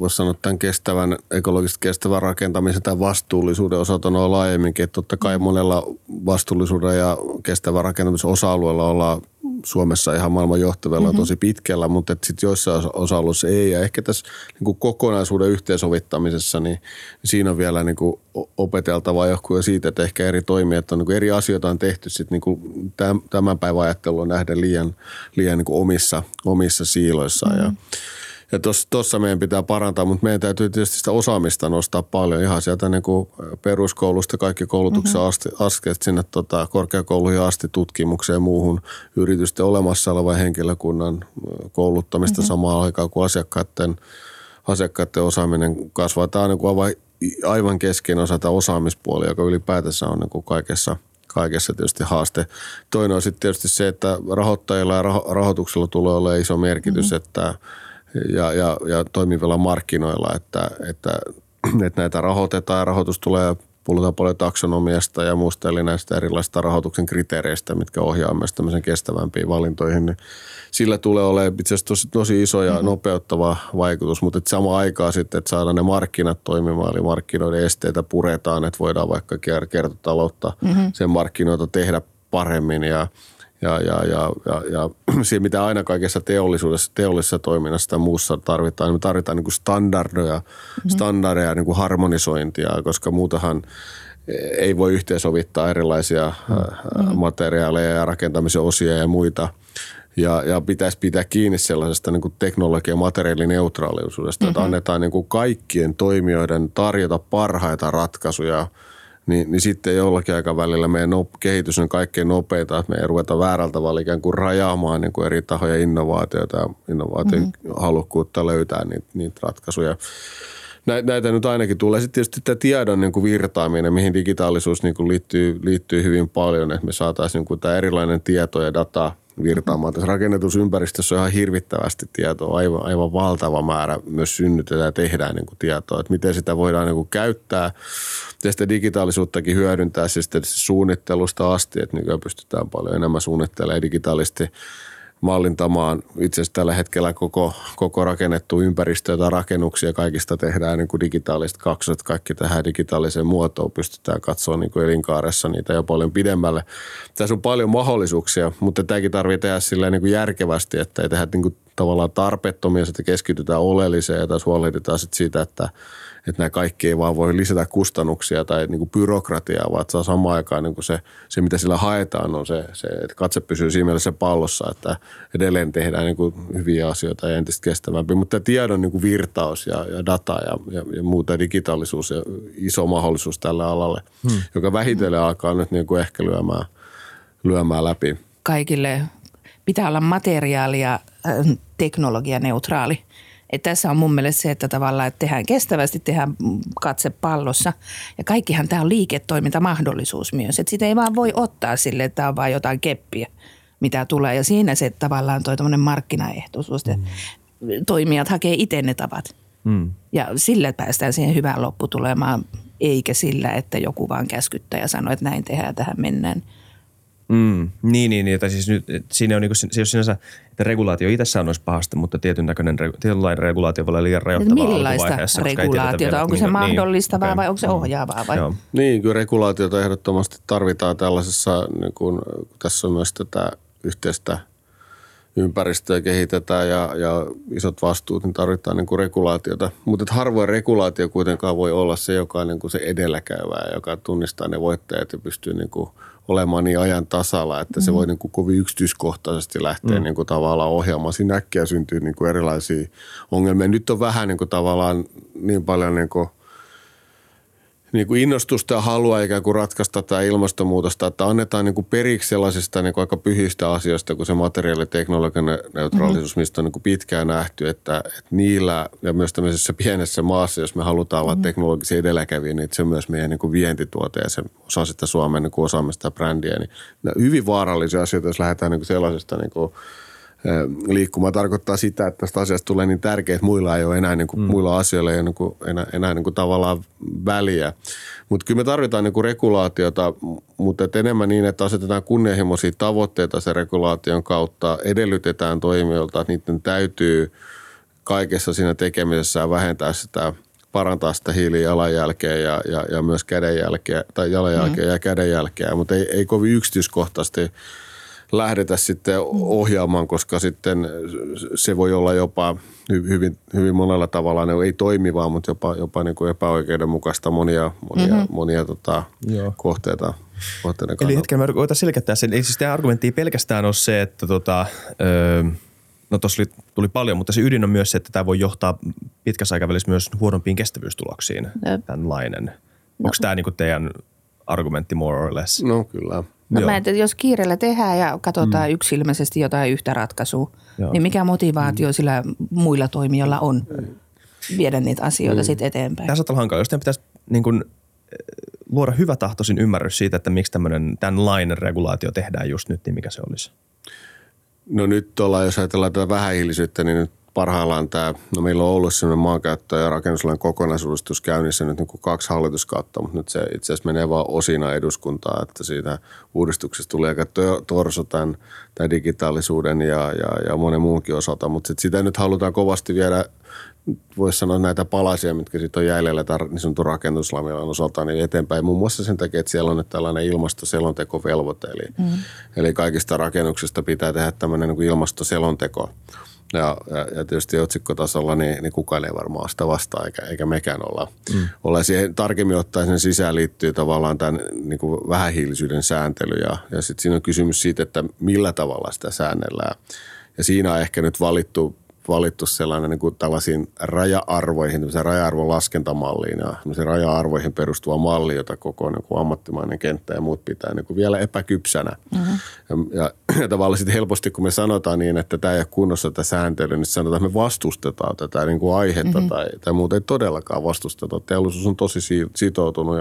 voisi sanoa tämän kestävän, ekologisesti kestävän rakentamisen tai vastuullisuuden osalta on laajemminkin. Että totta kai monella vastuullisuuden ja kestävän rakentamisen osa-alueella ollaan Suomessa ihan maailman johtavilla tosi pitkällä, mutta sitten joissain osa-alueissa ei. Ja ehkä tässä niin kokonaisuuden yhteensovittamisessa, niin siinä on vielä niin opeteltavaa johkuja siitä, että ehkä eri toimijat on niin eri asioita on tehty sit niin tämän päivän ajattelua nähdä liian niin omissa siiloissa. Ja tuossa meidän pitää parantaa, mutta meidän täytyy tietysti sitä osaamista nostaa paljon ihan sieltä niin kuin peruskoulusta, kaikki koulutuksen askeet sinne korkeakouluihin asti tutkimukseen ja muuhun yritysten olemassa olevan henkilökunnan kouluttamista samaan aikaan, kun asiakkaiden osaaminen kasvaa. Tämä on niin kuin aivan aivan keskeinen osa tämä osaamispuoli, joka ylipäätänsä on niin kuin kaikessa tietysti haaste. Toinen on sitten tietysti se, että rahoittajilla ja rahoituksella tulee olla iso merkitys, että ja toimivilla markkinoilla, että näitä rahoitetaan ja rahoitus tulee, puhutaan paljon taksonomiasta ja muusta, eli näistä erilaisista rahoituksen kriteereistä, mitkä ohjaa myös tämmöisen kestävämpiin valintoihin, niin sillä tulee olemaan itse asiassa tosi iso ja nopeuttava vaikutus, mutta samaan aikaan sitten, että saadaan ne markkinat toimimaan, eli markkinoiden esteitä puretaan, että voidaan vaikka kiertotaloutta, sen markkinoita tehdä paremmin ja siihen, mitä aina kaikessa teollisessa toiminnassa tai muussa tarvitaan, me tarvitaan niin kuin standardeja, niin kuin harmonisointia, koska muutahan ei voi yhteensovittaa erilaisia materiaaleja ja rakentamisen osia ja muita. Ja pitäisi pitää kiinni sellaisesta niin kuin teknologia- ja materiaalineutraalisuudesta, että annetaan niin kuin kaikkien toimijoiden tarjota parhaita ratkaisuja. Niin sitten jollakin aikavälillä meidän kehitys on kaikkein nopeinta, että me ei ruveta väärällä tavalla ikään kuin rajaamaan niin kuin eri tahoja innovaatioita ja innovaatiohalukkuutta löytää niitä ratkaisuja. Näitä nyt ainakin tulee. Sitten tietysti tämä tiedon niin kuin virtaaminen, mihin digitaalisuus niin kuin liittyy hyvin paljon, että me saataisiin niin kuin tämä erilainen tieto ja data virtaamaan. Tässä rakennetussa ympäristössä on ihan hirvittävästi tietoa, aivan valtava määrä myös synnytetään ja tehdään niin kuin tietoa, että miten sitä voidaan niin kuin käyttää ja sitä digitaalisuuttakin hyödyntää siis suunnittelusta asti, että nykyään pystytään paljon enemmän suunnittelemaan digitaalisesti mallintamaan itse asiassa tällä hetkellä koko rakennettu ympäristö tai rakennuksia, kaikista tehdään niin kuin digitaaliset kaksoset, kaikki tähän digitaaliseen muotoon pystytään katsoa niin kuin elinkaaressa niitä jo paljon pidemmälle. Tässä on paljon mahdollisuuksia, mutta tämäkin tarvitsee tehdä silleen niin kuin järkevästi, että ei tehdä niin kuin tavallaan tarpeettomia, että keskitytään oleelliseen ja tässä huolehditaan sitten siitä, että nämä kaikki ei vaan voi lisätä kustannuksia tai niin kuin byrokratiaa, vaan saa samaan aikaan niin kuin se, mitä sillä haetaan, on se, että katse pysyy siinä mielessä pallossa, että edelleen tehdään niin kuin hyviä asioita ja entistä kestävämpiä. Mutta tiedon niin kuin virtaus ja data ja muuta digitaalisuus ja iso mahdollisuus tälle alalle, joka vähitellen alkaa nyt niin kuin ehkä lyömään läpi. Kaikille pitää olla materiaalia teknologianeutraali. Et tässä on mun mielestä se, että tavallaan että tehdään kestävästi, tehdään katse pallossa. Ja kaikkihan tämä on liiketoimintamahdollisuus myös. Että sitä ei vaan voi ottaa silleen, että tämä on vaan jotain keppiä, mitä tulee. Ja siinä se tavallaan toi tuommoinen markkinaehtoisuus, että toimijat hakee itse ne tavat. Ja sillä päästään siihen hyvään lopputulemaan, eikä sillä, että joku vaan käskyttää ja sanoo, että näin tehdään, tähän mennään. Niin. Siis nyt, siinä on niin kuin, se on sinänsä, että regulaatio itsessään olisi pahasta, mutta tietynlainen regulaatio voi olla liian rajoittavaa alkuvaiheessa. Millaista regulaatiota? Onko se mahdollistavaa vai onko se ohjaavaa? Vai? Joo. Niin, kyllä regulaatiota ehdottomasti tarvitaan tällaisessa, niin kuin, tässä on myös tätä yhteistä ympäristöä kehitetään ja isot vastuut, niin tarvitaan niin kuin regulaatiota. Mutta harvoin regulaatio kuitenkaan voi olla se, joka on niin kuin se edelläkäyvää, joka tunnistaa ne voittajat ja pystyy niin kuin olemaan niin ajan tasalla, että se voi niin kuin kovin yksityiskohtaisesti lähteä niin kuin tavallaan ohjaamaan. Siinä äkkiä syntyy niin kuin erilaisia ongelmia. Nyt on vähän niin kuin tavallaan niin paljon niin kuin innostusta ja halua ikään kuin ratkaista tämä ilmastonmuutosta, että annetaan niin kuin periksi sellaisista niin kuin aika pyhistä asioista, kun se materiaali- ja teknologianeutraalisuus, mistä on niin kuin pitkään nähty, että niillä ja myös tämmöisessä pienessä maassa, jos me halutaan olla teknologisia edelläkäviä, niin se on myös meidän niin kuin vientituote ja se osa sitä Suomen niin kuin osaamista ja brändiä. Niin hyvin vaarallisia asioita, jos lähdetään niin kuin sellaisesta niin kuin liikkumaan, tarkoittaa sitä, että tästä asiasta tulee niin tärkeää, että muilla ei ole enää, niin kuin, muilla asioilla ei ole enää niin kuin tavallaan väliä. Mutta kyllä me tarvitaan niin kuin regulaatiota, mutta enemmän niin, että asetetaan kunnianhimoisia tavoitteita sen regulaation kautta, edellytetään toimijoilta, että niiden täytyy kaikessa siinä tekemisessä vähentää sitä, parantaa sitä hiilijalanjälkeä ja myös kädenjälkeä, tai jalanjälkeä ja kädenjälkeä, mutta ei kovin yksityiskohtaisesti lähdetä sitten ohjaamaan, koska sitten se voi olla jopa hyvin monella tavalla, ne ei toimivaa, mutta jopa niin kuin epäoikeudenmukaista monia kohteita. Eli hetken mä voitan selkättää sen. Ei siis tämä argumentti pelkästään ole se, että no tuossa tuli paljon, mutta se ydin on myös se, että tämä voi johtaa pitkässä aikavälissä myös huonompiin kestävyystuloksiin, tämänlainen. Onko tämä niin kuin teidän argumentti more or less? No kyllä. No mä että jos kiireellä tehdään ja katsotaan yksilmäisesti jotain yhtä ratkaisua, niin mikä motivaatio sillä muilla toimijoilla on? viedä niitä asioita sitten eteenpäin. Tässä on hankala, jos teidän pitäisi niin kuin luoda hyvätahtoisin ymmärrys siitä, että miksi tämänlainen regulaatio tehdään just nyt, niin mikä se olisi? No nyt ollaan, jos ajatellaan tätä vähähiilisyyttä, niin nyt parhaillaan tämä, no meillä on Oulussa sellainen maankäyttö- ja rakennusalan kokonaisuudistus käynnissä nyt niin kuin 2 hallituskautta, mutta nyt se itse asiassa menee vaan osina eduskuntaa, että siitä uudistuksesta tuli aika torso tämän digitaalisuuden ja monen muunkin osalta, mutta sitä nyt halutaan kovasti viedä, voisi sanoa näitä palasia, mitkä sitten on jäljellä niin sanotun rakennuslamilan osalta niin eteenpäin. Muun muassa sen takia, että siellä on nyt tällainen ilmastoselontekovelvoite, eli kaikista rakennuksista pitää tehdä tämmöinen niin kuin ilmastoselonteko. Ja tietysti otsikkotasolla niin kukaan ei varmaan sitä vastaa, eikä mekään olla. Siihen tarkemmin ottaen sen sisään liittyy tavallaan tämän niin kuin vähähiilisyyden sääntely ja sitten siinä on kysymys siitä, että millä tavalla sitä säännellään. Ja siinä on ehkä nyt valittu sellainen niin kuin tällaisiin raja-arvoihin, tämmöiseen raja-arvon laskentamalliin ja tämmöiseen raja-arvoihin perustuva malli, jota koko niin kuin ammattimainen kenttä ja muut pitää niin kuin vielä epäkypsänä. Ja tavallaan sitten helposti, kun me sanotaan niin, että tämä ei ole kunnossa tätä sääntelyä, niin sanotaan, että me vastustetaan tätä niin kuin aihetta tai muuta ei todellakaan vastusteta. Teollisuus on tosi sitoutunut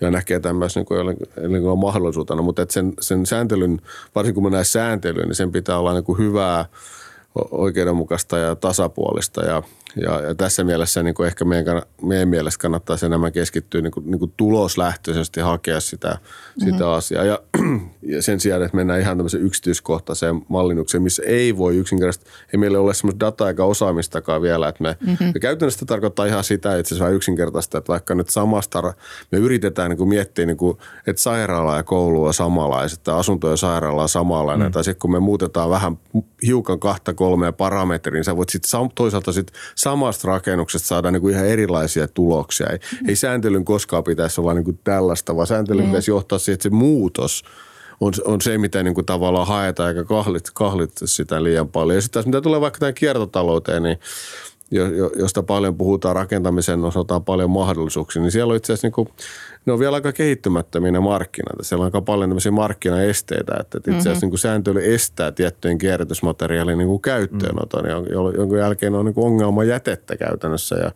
ja näkee tämän myös niin kuin jollain mahdollisuutena, mutta sen sääntelyn, varsinkin kun me näin sääntelyä, niin sen pitää olla niin kuin hyvää, oikeudenmukaista ja tasapuolista ja tässä mielessä niin kuin ehkä meidän mielestä kannattaa enemmän keskittyä niin kuin tuloslähtöisesti hakea sitä asiaa ja sen sijaan, että mennään ihan tämmöiseen yksityiskohtaiseen mallinnukseen, missä ei voi yksinkertaisesti, ei meillä ole semmoista dataa eikä osaamistakaan vielä, että me käytännössä tarkoittaa ihan sitä itse asiassa yksinkertaista, että vaikka nyt samasta me yritetään niin kuin miettiä, niin kuin, että sairaala ja koulu on samanlaiset tai asunto ja sairaala on samanlainen tai sitten kun me muutetaan vähän hiukan 2-3 parametriin, sä voit sitten toisaalta samasta rakennuksesta saadaan niinku ihan erilaisia tuloksia. Ei sääntelyn koskaan pitäisi olla niinku tällaista, vaan sääntelyn pitäisi johtaa siihen, että se muutos on se, mitä niinku tavallaan haetaan, eikä kahlita sitä liian paljon. Ja sitten mitä tulee vaikka tämän kiertotalouteen, niin josta paljon puhutaan rakentamisen osaltaan paljon mahdollisuuksia, niin siellä on itse asiassa niinku, ne on vielä aika kehittymättömiä ne markkinat. Siellä on aika paljon tämmöisiä markkinaesteitä, että itse asiassa niinku sääntely estää tiettyjen kierrätysmateriaalien niinku käyttöönoton, jonka jälkeen on niinku ongelma jätettä käytännössä.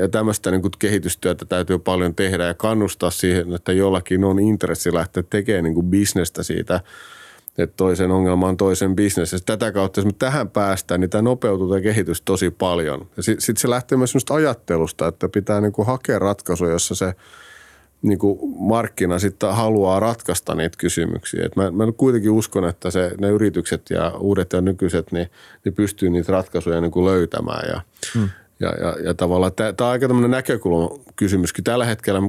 Ja tämmöistä niinku kehitystyötä täytyy paljon tehdä ja kannustaa siihen, että jollakin on intressi lähteä tekemään niinku bisnestä siitä, että toisen ongelma on toisen bisnes. Tätä kautta, jos me tähän päästään, niin tämä nopeutuu tämä kehitys tosi paljon. Sitten se lähtee myös sellaista ajattelusta, että pitää niinku hakea ratkaisuja, jossa se niinku markkina sitten haluaa ratkaista niitä kysymyksiä. Et mä kuitenkin uskon, että ne yritykset ja uudet ja nykyiset, niin pystyy niitä ratkaisuja niinku löytämään. Ja tavallaan tämä on aika tämmöinen näkökulmakysymyskin. Tällä hetkellä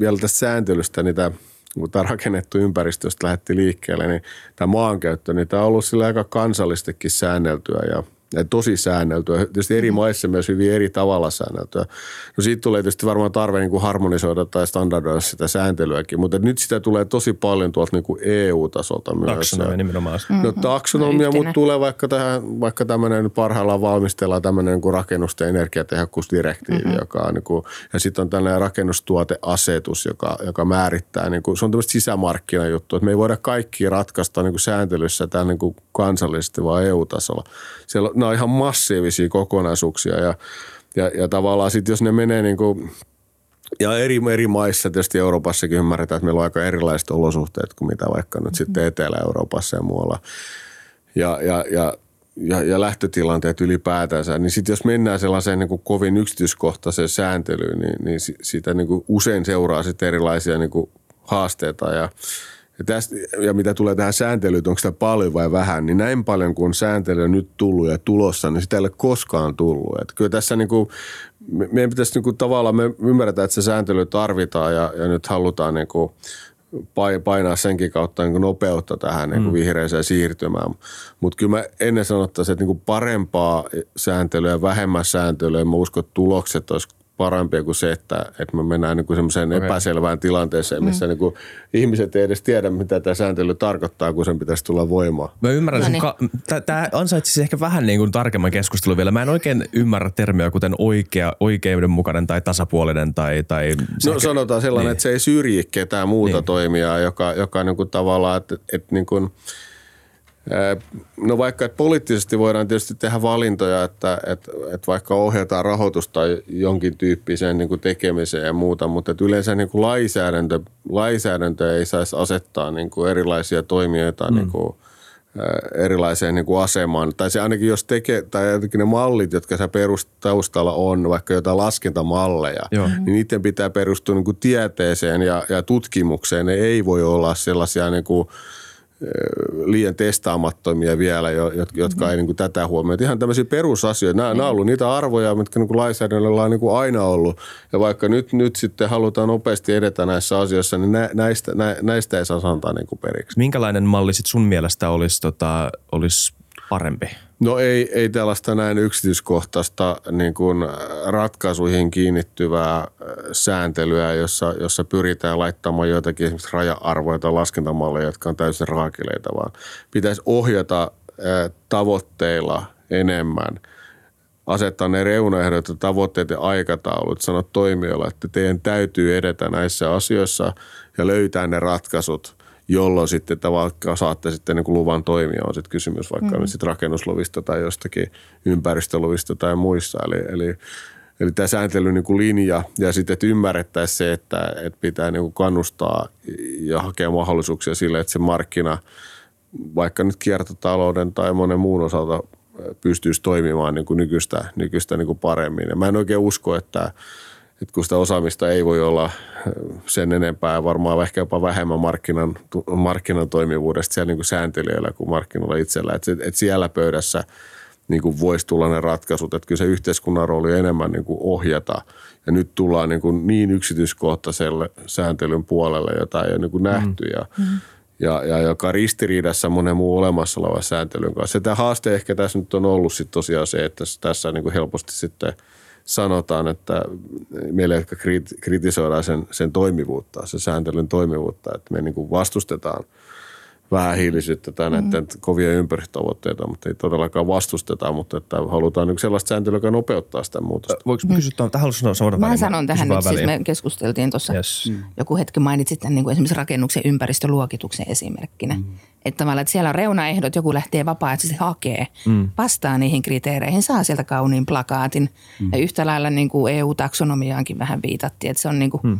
vielä tästä sääntelystä niitä kun tämä rakennettu ympäristö, josta lähti liikkeelle, niin tämä maankäyttö, niin tämä on ollut sillä aika kansallistakin säänneltyä ja tosi säänneltyä. Tietysti eri maissa myös hyvin eri tavalla säänneltyä. No siitä tulee tietysti varmaan tarve niin kuin harmonisoida tai standardoida sitä sääntelyäkin, mutta nyt sitä tulee tosi paljon tuolta niin kuin EU-tasolta myös. Taksonomia nimenomaan. No taksonomia, mutta tulee vaikka tämmöinen parhaillaan valmistellaan tämmöinen niin kuin rakennusten ja energiatehokkuusdirektiivi, joka on niin kuin, ja sitten on tällainen rakennustuoteasetus, joka määrittää, niin kuin, se on tämmöistä sisämarkkinajuttu, että me ei voida kaikki ratkaista niin kuin sääntelyssä tämän niin kuin kansallisesti vaan EU-tasolla. Siellä nämä on ihan massiivisia kokonaisuuksia ja tavallaan sitten jos ne menee niin kuin, ja eri maissa tietysti Euroopassakin ymmärretään, että meillä on aika erilaiset olosuhteet kuin mitä vaikka nyt sitten Etelä-Euroopassa ja muualla ja lähtötilanteet ylipäätänsä, niin sitten jos mennään sellaiseen niin kuin kovin yksityiskohtaiseen sääntelyyn, niin siitä niin kuin usein seuraa sitten erilaisia niin kuin haasteita ja mitä tulee tähän sääntelyyn, onko sitä paljon vai vähän, niin näin paljon kuin on sääntelyä nyt tullut ja tulossa, niin sitä ei ole koskaan tullut. Et kyllä tässä niinku, meidän pitäisi niinku tavallaan, me ymmärretään, että se sääntely tarvitaan ja nyt halutaan niinku painaa senkin kautta niin kuin nopeutta tähän niin kuin vihreiseen siirtymään. Mutta kyllä mä ennen sanottaisin, että niin kuin parempaa sääntelyä ja vähemmän sääntelyä, mä uskon, että tulokset olisi parempia kuin se, että me mennään niin semmoiseen epäselvään tilanteeseen, missä niin ihmiset ei edes tiedä, mitä tämä sääntely tarkoittaa, kun sen pitäisi tulla voimaan. Mä ymmärrän. Tämä ansaitsisi ehkä vähän niin kuin tarkemman keskustelun vielä. Mä en oikein ymmärrä termiä, kuten oikeudenmukainen tai tasapuolinen. Tai no ehkä, sanotaan sellainen, niin, että se ei syrji ketään muuta toimijaa, joka niin kuin tavallaan, että niin kuin No vaikka poliittisesti voidaan tietysti tehdä valintoja, että vaikka ohjataan rahoitusta jonkin tyyppiseen niin kuin tekemiseen ja muuta, mutta että yleensä niin kuin lainsäädäntö ei saisi asettaa niin kuin erilaisia toimijoita niin kuin erilaiseen niin kuin asemaan. Tai se ainakin jos tekee, tai jotenkin ne mallit, jotka se taustalla on, vaikka jotain laskentamalleja, niin niiden pitää perustua niin kuin tieteeseen ja tutkimukseen. Ne ei voi olla sellaisia niin kuin liian testaamattomia vielä, jotka ei niin kuin tätä huomioida. Ihan tämmöisiä perusasioita. Nämä on ollut niitä arvoja, mitkä niin kuin lainsäädännöllä on niin kuin aina ollut. Ja vaikka nyt sitten halutaan nopeasti edetä näissä asioissa, niin näistä ei saa antaa niin kuin periksi. Minkälainen malli sit sun mielestä olisi parempi? No ei tällaista näin yksityiskohtaista niin kuin ratkaisuihin kiinnittyvää sääntelyä, jossa pyritään laittamaan joitakin esimerkiksi raja-arvoja tai laskentamalleja, jotka on täysin raakileita, vaan pitäisi ohjata tavoitteilla enemmän, asettaa ne reunaehdot ja tavoitteet ja aikataulut, sanoa toimijoille, että teidän täytyy edetä näissä asioissa ja löytää ne ratkaisut, jolloin sitten vaikka saatte sitten niin kuin luvan toimia, on sitten kysymys vaikka sitten rakennusluvista tai jostakin ympäristöluvista tai muissa. Eli tämä sääntelyn niin kuin linja ja sitten, että ymmärrettäisiin se, että pitää niin kuin kannustaa ja hakea mahdollisuuksia sille, että se markkina vaikka nyt kiertotalouden tai monen muun osalta pystyisi toimimaan niin kuin nykyistä niin kuin paremmin. Ja mä en oikein usko, että kun sitä osaamista ei voi olla sen enempää, varmaan ehkä jopa vähemmän markkinan toimivuudesta siellä niin kuin sääntelijöillä kuin markkinoilla itsellä. Että siellä pöydässä niin kuin voisi tulla ne ratkaisut, että kyllä se yhteiskunnan rooli enemmän niin kuin ohjata. Ja nyt tullaan niin yksityiskohtaiselle sääntelyn puolelle, jota ei ole niin kuin nähty ja joka ristiriidassa monen muun olemassa olevan sääntelyn kanssa. Ja tämä haaste ehkä tässä nyt on ollut sitten tosiaan se, että tässä niin kuin helposti sitten sanotaan, että meillä, jotka kritisoidaan sen toimivuutta, sen sääntelyn toimivuutta, että me niin kuin vastustetaan vähähiilisyyttä tai näiden kovia ympäristötavoitteita, mutta ei todellakaan vastusteta, mutta että halutaan yksi sellaista sääntelyä, joka nopeuttaa sitä muutosta. Voiko kysyä tähän? Mä sanon tähän nyt, siis me keskusteltiin tuossa joku hetki, mainitsit tämän niin kuin esimerkiksi rakennuksen ympäristöluokituksen esimerkkinä. Että tavallaan, että siellä on reunaehdot, joku lähtee vapaaehtoisesti hakee, vastaa niihin kriteereihin, saa sieltä kauniin plakaatin. Ja yhtä lailla niin kuin EU-taksonomiaankin vähän viitattiin, että se on niin kuin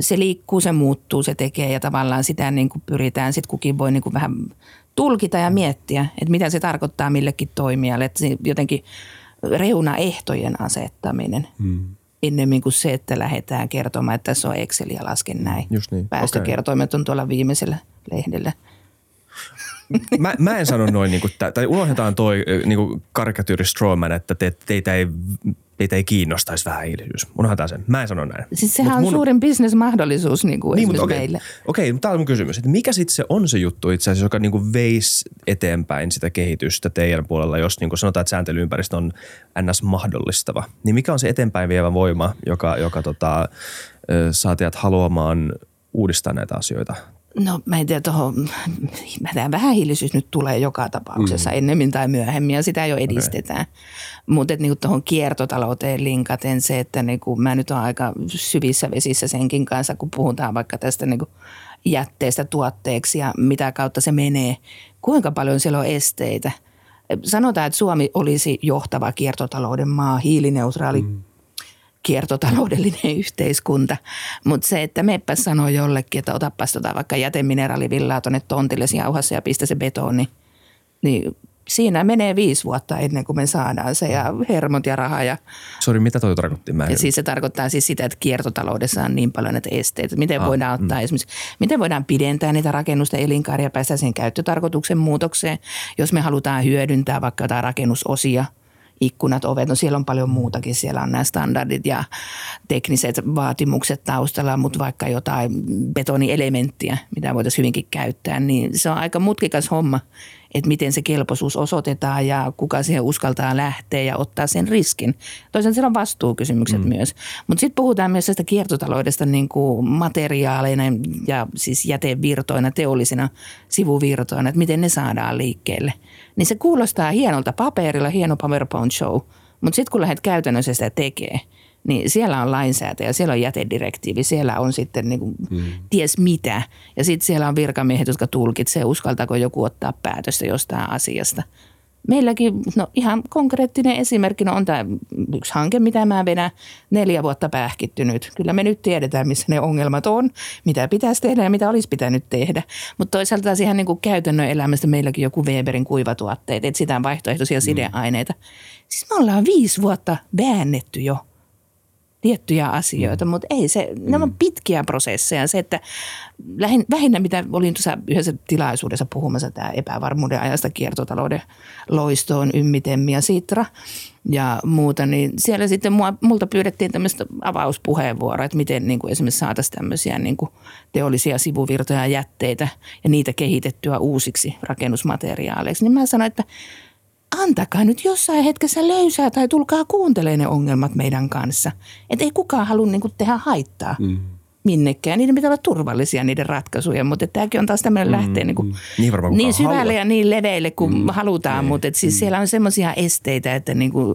se liikkuu, se muuttuu, se tekee ja tavallaan sitä niin kuin pyritään, sitten kukin voi niin kuin vähän tulkita ja miettiä, että mitä se tarkoittaa millekin toimijalle. Että jotenkin reunaehtojen asettaminen ennemmin kuin se, että lähdetään kertomaan, että tässä on Excel ja lasken näin. Niin. Päästökertoimet on tuolla viimeisellä lehdellä. Mä en sano noin, niin kuin, tai unohdetaan toi niin karikatyyri Strawman, että teitä ei kiinnostaisi vähähiilisyys. Unohdetaan sen. Mä en sano näin. Siis sehän on suurin bisnesmahdollisuus niin kuin esimerkiksi meille. Okei, mutta tää on mun kysymys. Että mikä sitten se on se juttu itse asiassa, joka niin kuin veisi eteenpäin sitä kehitystä teidän puolella, jos niin kuin sanotaan, että sääntelyympäristö on ns. Mahdollistava. Niin mikä on se eteenpäin vievä voima, joka saa teidät haluamaan uudistaa näitä asioita? No mä en tiedä tämä vähähiilisyys nyt tulee joka tapauksessa ennemmin tai myöhemmin ja sitä jo edistetään. Okay. Mutta niinku tuohon kiertotalouteen linkaten se, että niinku, mä nyt olen aika syvissä vesissä senkin kanssa, kun puhutaan vaikka tästä niinku jätteestä tuotteeksi ja mitä kautta se menee. Kuinka paljon siellä on esteitä? Sanotaan, että Suomi olisi johtava kiertotalouden maa, hiilineutraali kiertotaloudellinen yhteiskunta, mutta se, että meppä sanoo jollekin, että otapas vaikka jätemineraalivillaa tuonne tontillesi jauhassa ja pistä se betoni, niin siinä menee 5 vuotta ennen kuin me saadaan se ja hermot ja raha. Sori, mitä toi tarkoitti? Ja siis se tarkoittaa siis sitä, että kiertotaloudessa on niin paljon näitä esteitä. Miten voidaan ottaa esimerkiksi, miten voidaan pidentää niitä rakennusten elinkaaria, päästä sen käyttötarkoituksen muutokseen, jos me halutaan hyödyntää vaikka jotain rakennusosia, ikkunat, ovet, no siellä on paljon muutakin. Siellä on nämä standardit ja tekniset vaatimukset taustalla, mutta vaikka jotain betonielementtiä, mitä voitaisiin hyvinkin käyttää, niin se on aika mutkikas homma, että miten se kelpoisuus osoitetaan ja kuka siihen uskaltaa lähteä ja ottaa sen riskin. Toisaalta siellä on vastuukysymykset myös. Mutta sitten puhutaan myös tästä kiertotaloudesta niin kuin materiaaleina ja siis jätevirtoina, teollisina sivuvirtoina, että miten ne saadaan liikkeelle. Niin se kuulostaa hienolta paperilla, hieno PowerPoint show, mutta sitten kun lähdet käytännössä sitä tekemään, niin siellä on lainsäätäjä, siellä on jätedirektiivi, siellä on sitten niin kuin ties mitä. Ja sitten siellä on virkamiehet, jotka tulkitsee, uskaltaako joku ottaa päätöstä jostain asiasta. Meilläkin, no ihan konkreettinen esimerkki, no on tämä yksi hanke, mitä mä vedän 4 vuotta pähkittynyt. Kyllä me nyt tiedetään, missä ne ongelmat on, mitä pitäisi tehdä ja mitä olisi pitänyt tehdä. Mutta toisaalta taas ihan niin kuin käytännön elämästä meilläkin joku Weberin kuivatuotteet, että sitä on vaihtoehtoisia sideaineita. Siis me ollaan 5 vuotta väännetty jo tiettyjä asioita, mutta ei se, nämä on pitkiä prosesseja. Se, että vähinnä mitä olin tuossa yhdessä tilaisuudessa puhumassa tämä epävarmuuden ajasta kiertotalouden loistoon, Ymmitem ja Sitra ja muuta, niin siellä sitten multa pyydettiin tämmöistä avauspuheenvuoroa, että miten niin kuin esimerkiksi saataisiin tämmöisiä niin kuin teollisia sivuvirtoja ja jätteitä ja niitä kehitettyä uusiksi rakennusmateriaaleiksi. Niin mä sanoin, että antakaa nyt jossain hetkessä löysää tai tulkaa kuuntelemaan ne ongelmat meidän kanssa. Että ei kukaan halua niin kuin tehdä haittaa minnekään. Niiden pitää olla turvallisia niiden ratkaisuja, mutta tämäkin on taas tämmöinen lähtee niin syvälle ja niin leveille kuin halutaan. Mutta siis siellä on semmoisia esteitä, että niin kuin,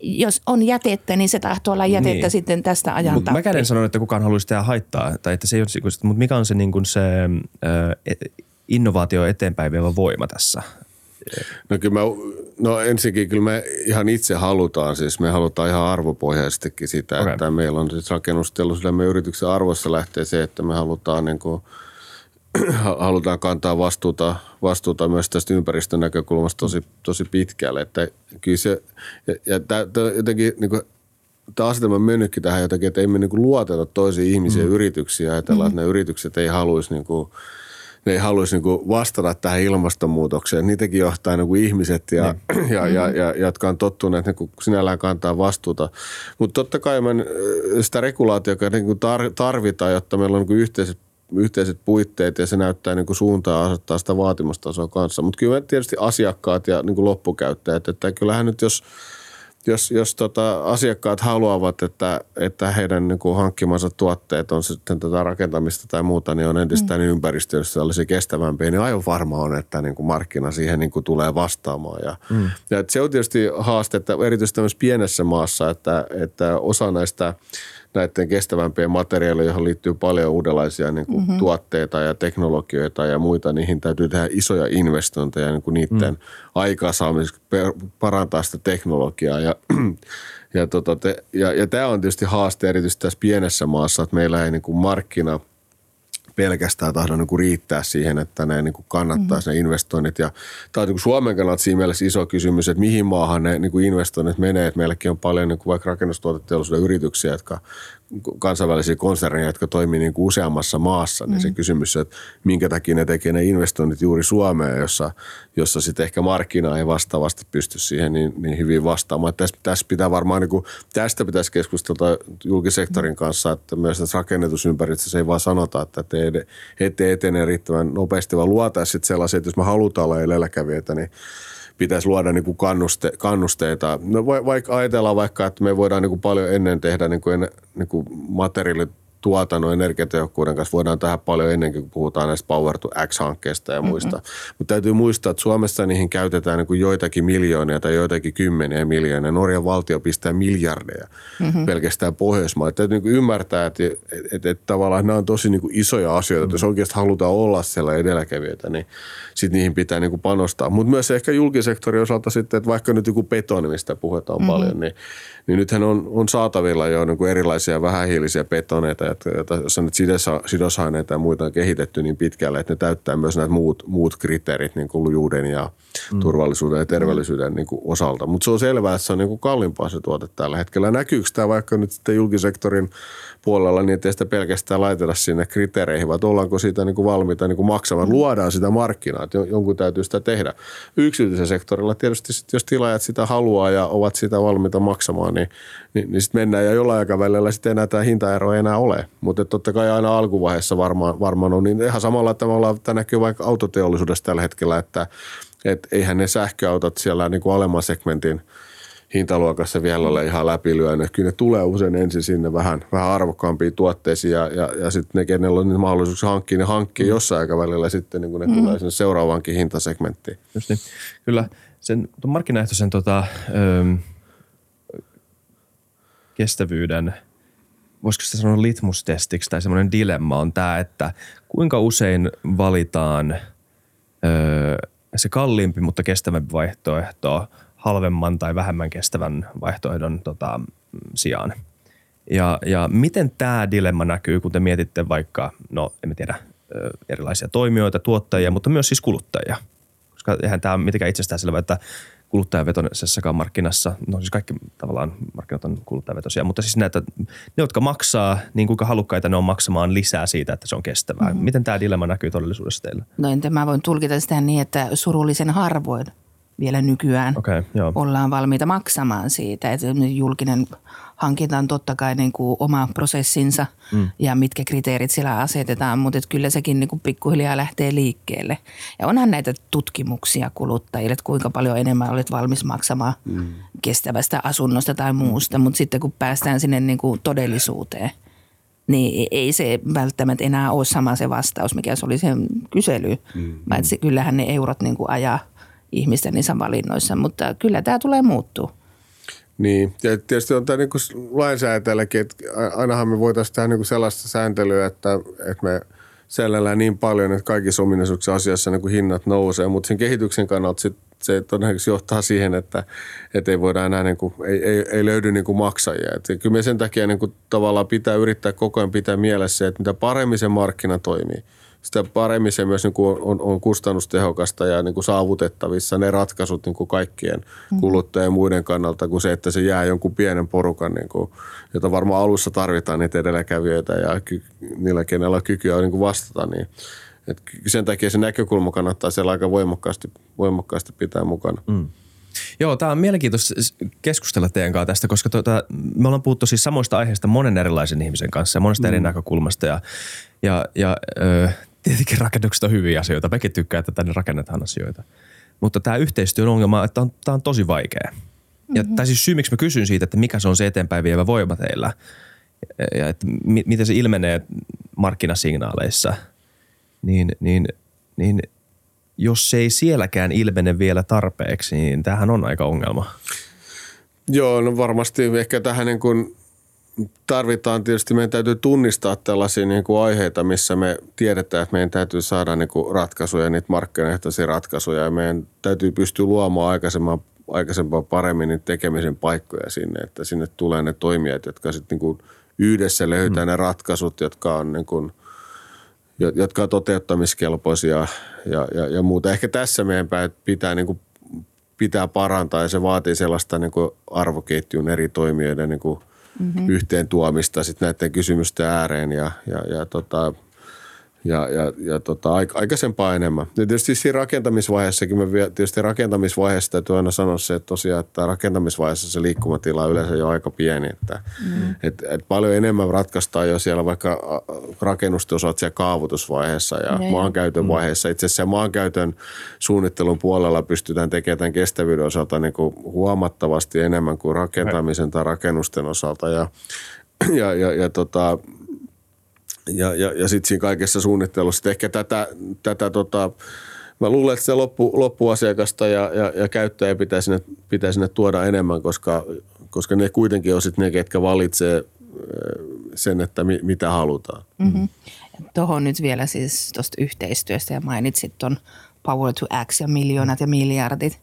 jos on jätettä, niin se tahtoo olla jätettä sitten tästä ajan tappeen. Mä käden sanon, että kukaan haluaisi tehdä haittaa. Tai että se ei ole, mutta mikä on se, niin kuin se innovaatio eteenpäin vielä voima tässä? No kyllä ensinnäkin kyllä me ihan itse halutaan, siis me halutaan ihan arvopohjaisestikin sitä, että meillä on siis rakennusteollisuudemme yrityksen arvossa lähtee se, että me halutaan, niin kuin, halutaan kantaa vastuuta myös tästä ympäristön näkökulmasta tosi pitkälle. Että kyllä se, ja jotenkin niin kuin, tämä asetelma mennytkin tähän jotenkin, että emme niin kuin luoteta toisiin ihmisiin yrityksiä, ajatellaan, että ne yritykset ei haluaisi niin kuin, ne ei haluaisi niinku vastata tähän ilmastonmuutokseen. Niitäkin johtaa niinku ihmiset, ja jotka on tottuneet niinku sinällään kantaa vastuuta. Mutta totta kai sitä regulaatiota niinku tarvitaan, jotta meillä on niinku yhteiset puitteet, ja se näyttää niinku suuntaa asettaa sitä vaatimustasoa kanssa. Mutta kyllä tietysti asiakkaat ja niinku loppukäyttäjät, että kyllähän nyt jos asiakkaat haluavat, että heidän niin kuin hankkimansa tuotteet on sitten tätä rakentamista tai muuta, niin on entistä ympäristössä olisi kestävämpiä, niin aivan varma on, että niin kuin markkina siihen niin kuin tulee vastaamaan. Ja se on tietysti haaste, että erityisesti myös pienessä maassa, että osa näiden kestävämpien materiaalien, johon liittyy paljon uudenlaisia niin kuin tuotteita ja teknologioita ja muita, niihin täytyy tehdä isoja investointeja niin kuin niiden aikaansaamiseksi parantaa sitä teknologiaa. Ja tämä on tietysti haaste erityisesti tässä pienessä maassa, että meillä ei niin kuin markkina pelkästään tahdo niin kuin riittää siihen, että ne niin kuin kannattaa ne investoinnit. Ja tämä on niin kuin Suomen kannalta siinä mielessä iso kysymys, että mihin maahan ne niin kuin investoinnit menee. Että meilläkin on paljon niin kuin vaikka rakennustuoteteollisuuden yrityksiä, jotka kansainvälisiä konserneja, jotka toimii niin kuin useammassa maassa. Niin se kysymys, että minkä takia ne tekee ne investoinnit juuri Suomeen, jossa sitten ehkä markkina ei vastaavasti pysty siihen niin hyvin vastaamaan. Tässä pitää varmaan, niin kuin, tästä pitäisi keskustella julkisektorin kanssa, että myös tässä rakennetusympäristössä ei vaan sanota, että te etenee riittävän nopeasti, vaan luotaan sitten sellaisia, että jos me halutaan olla edelläkävijöitä, niin pitäisi luoda niin kuin kannusteita. No, ajatellaan vaikka, että me voidaan niin kuin paljon ennen tehdä niin kuin materiaalituotannon energiatehokkuuden kanssa. Voidaan tehdä paljon ennenkin, kun puhutaan näistä Power to X-hankkeista ja muista. Mutta täytyy muistaa, että Suomessa niihin käytetään niin kuin joitakin miljoonia tai joitakin kymmeniä miljoonia. Norjan valtio pistää miljardeja pelkästään Pohjoismaille. Täytyy niin kuin ymmärtää, että tavallaan nämä on tosi niin kuin isoja asioita. Jos oikeasti halutaan olla siellä edelläkävijöitä, niin sitten niihin pitää niin kuin panostaa. Mutta myös ehkä julkisektorin osalta sitten, että vaikka nyt joku betoni, mistä puhutaan paljon, niin nythän on saatavilla jo niin kuin erilaisia vähähiilisiä betoneita, jossa nyt sidosaineita ja muita on kehitetty niin pitkälle, että ne täyttää myös näitä muut kriteerit niin kuin lujuuden ja turvallisuuden ja terveellisyyden niin kuin osalta. Mutta se on selvää, että se on niin kuin kalliimpaa se tuote tällä hetkellä. Näkyykö tämä vaikka nyt sitten julkisektorin puolella, niin ettei sitä pelkästään laiteta sinne kriteereihin, vaan ollaanko siitä niin kuin valmiita niin kuin maksamaan, luodaan sitä markkinaa, että jonkun täytyy sitä tehdä. Yksityisen sektorilla tietysti sit, jos tilaajat sitä haluaa ja ovat sitä valmiita maksamaan, niin sitten mennään ja jollain aikavälillä sitten enää tämä hintaero ei enää ole. Mutta totta kai aina alkuvaiheessa varmaan on, niin ihan samalla tavalla tämä näkyy vaikka autoteollisuudessa tällä hetkellä, että eihän ne sähköautot siellä niin kuin alemman segmentin hintaluokassa vielä ole ihan läpilyönyt. Kyllä ne tulee usein ensin sinne vähän arvokkaampiin tuotteisiin ja sitten ne, kenellä on mahdollisuus hankkia, ne hankkii jossain aikavälillä sitten niin kun ne tulee sinne seuraavaankin hintasegmenttiin. Just niin. Kyllä sen markkinaehtoisen kestävyyden, voisiko sitä sanoa litmustestiksi tai semmoinen dilemma on tämä, että kuinka usein valitaan se kalliimpi, mutta kestävämpi vaihtoehto halvemman tai vähemmän kestävän vaihtoehdon sijaan. Ja miten tämä dilemma näkyy, kun te mietitte vaikka, no emme tiedä, erilaisia toimijoita, tuottajia, mutta myös siis kuluttajia. Koska eihän tämä ole mitenkään itsestäänselvää, että kuluttajavetoisessakaan markkinassa, no siis kaikki tavallaan markkinat on kuluttajavetoisia, mutta siis näitä, ne, jotka maksaa, niin kuinka halukkaita ne on maksamaan lisää siitä, että se on kestävää. Mm-hmm. Miten tämä dilemma näkyy todellisuudessa teillä? No entä mä voin tulkita sitä niin, että surullisen harvoin vielä nykyään ollaan valmiita maksamaan siitä, että julkinen hankinta on totta kai niin kuin oma prosessinsa ja mitkä kriteerit siellä asetetaan, mutta kyllä sekin niin kuin pikkuhiljaa lähtee liikkeelle. Ja onhan näitä tutkimuksia kuluttajille, että kuinka paljon enemmän olet valmis maksamaan kestävästä asunnosta tai muusta, mutta sitten kun päästään sinne niin kuin todellisuuteen, niin ei se välttämättä enää ole sama se vastaus, mikä se oli sen kyselyyn, vaan kyllähän ne eurot niin kuin ajaa ihmisten niissä valinnoissa, mutta kyllä tämä tulee muuttua. Niin, ja tietysti on tämä niin kuin lainsäätäjälläkin, että ainahan me voitaisiin tehdä niin kuin sellaista sääntelyä, että me säännellään niin paljon, että kaikissa ominaisuuksissa asiassa niin kuin hinnat nousee, mutta sen kehityksen kannalta se todennäköisesti johtaa siihen, että ei voida enää, niin kuin, ei löydy niin kuin maksajia. Että kyllä me sen takia niin kuin tavallaan pitää yrittää koko ajan pitää mielessä, että mitä paremmin se markkina toimii, sitä paremmin se myös niin kuin on kustannustehokasta ja niin kuin saavutettavissa ne ratkaisut niin kuin kaikkien kuluttajien muiden kannalta kuin se, että se jää jonkun pienen porukan, niin kuin, jota varmaan alussa tarvitaan niitä edelläkävijöitä ja niillä, kenellä on kykyä niin kuin vastata. Niin. Et sen takia se näkökulma kannattaa siellä aika voimakkaasti pitää mukana. Mm. Joo, tämä on mielenkiintoista keskustella teidän kanssa tästä, koska me ollaan puhuttu siis samoista aiheista monen erilaisen ihmisen kanssa ja monesta eri näkökulmasta ja tietenkin rakennukset on hyviä asioita. Mekin tykkää, että tänne rakennetaan asioita. Mutta tämä yhteistyön ongelma, että tämä on tosi vaikea. Ja tämä siis syy, miksi mä kysyn siitä, että mikä se on se eteenpäin vievä voima teillä ja että miten se ilmenee markkinasignaaleissa, niin jos se ei sielläkään ilmene vielä tarpeeksi, niin tämähän on aika ongelma. Joo, no varmasti ehkä tähän niin kuin tarvitaan tietysti, meidän täytyy tunnistaa tällaisia niin kuin aiheita, missä me tiedetään, että meidän täytyy saada niin kuin ratkaisuja, niitä markkinaehtoisia ratkaisuja ja meidän täytyy pystyä luomaan aikaisempaa paremmin niitä tekemisen paikkoja sinne, että sinne tulee ne toimijat, jotka sitten niin kuin yhdessä löytää ne ratkaisut, jotka on niin kuin jotka on toteuttamiskelpoisia ja muuta. Ehkä tässä meidän pitää, niin kuin, pitää parantaa ja se vaatii sellaista niin kuin arvoketjun eri toimijoiden niin kuin yhteen tuomista sit näiden kysymysten ääreen ja aikaisempaa enemmän. Ja tietysti siinä rakentamisvaiheessakin, rakentamisvaiheessa täytyy aina sanoa se, että tosiaan, että rakentamisvaiheessa se liikkumatila on yleensä jo aika pieni. Että, et paljon enemmän ratkaistaan jo siellä vaikka rakennusten osalta siellä kaavoitusvaiheessa ja maankäytön vaiheessa. Itse asiassa maankäytön suunnittelun puolella pystytään tekemään tämän kestävyyden osalta niin kuin huomattavasti enemmän kuin rakentamisen tai rakennusten osalta ja sitten siinä kaikessa suunnittelussa. Ehkä tätä mä luulen, että sitä loppuasiakasta ja käyttäjä pitää sinne tuoda enemmän, koska ne kuitenkin on sitten ne, ketkä valitsee sen, että mitä halutaan. Mm-hmm. Tuohon nyt vielä siis tuosta yhteistyöstä ja mainitsit ton Power to X ja miljoonat ja miljardit.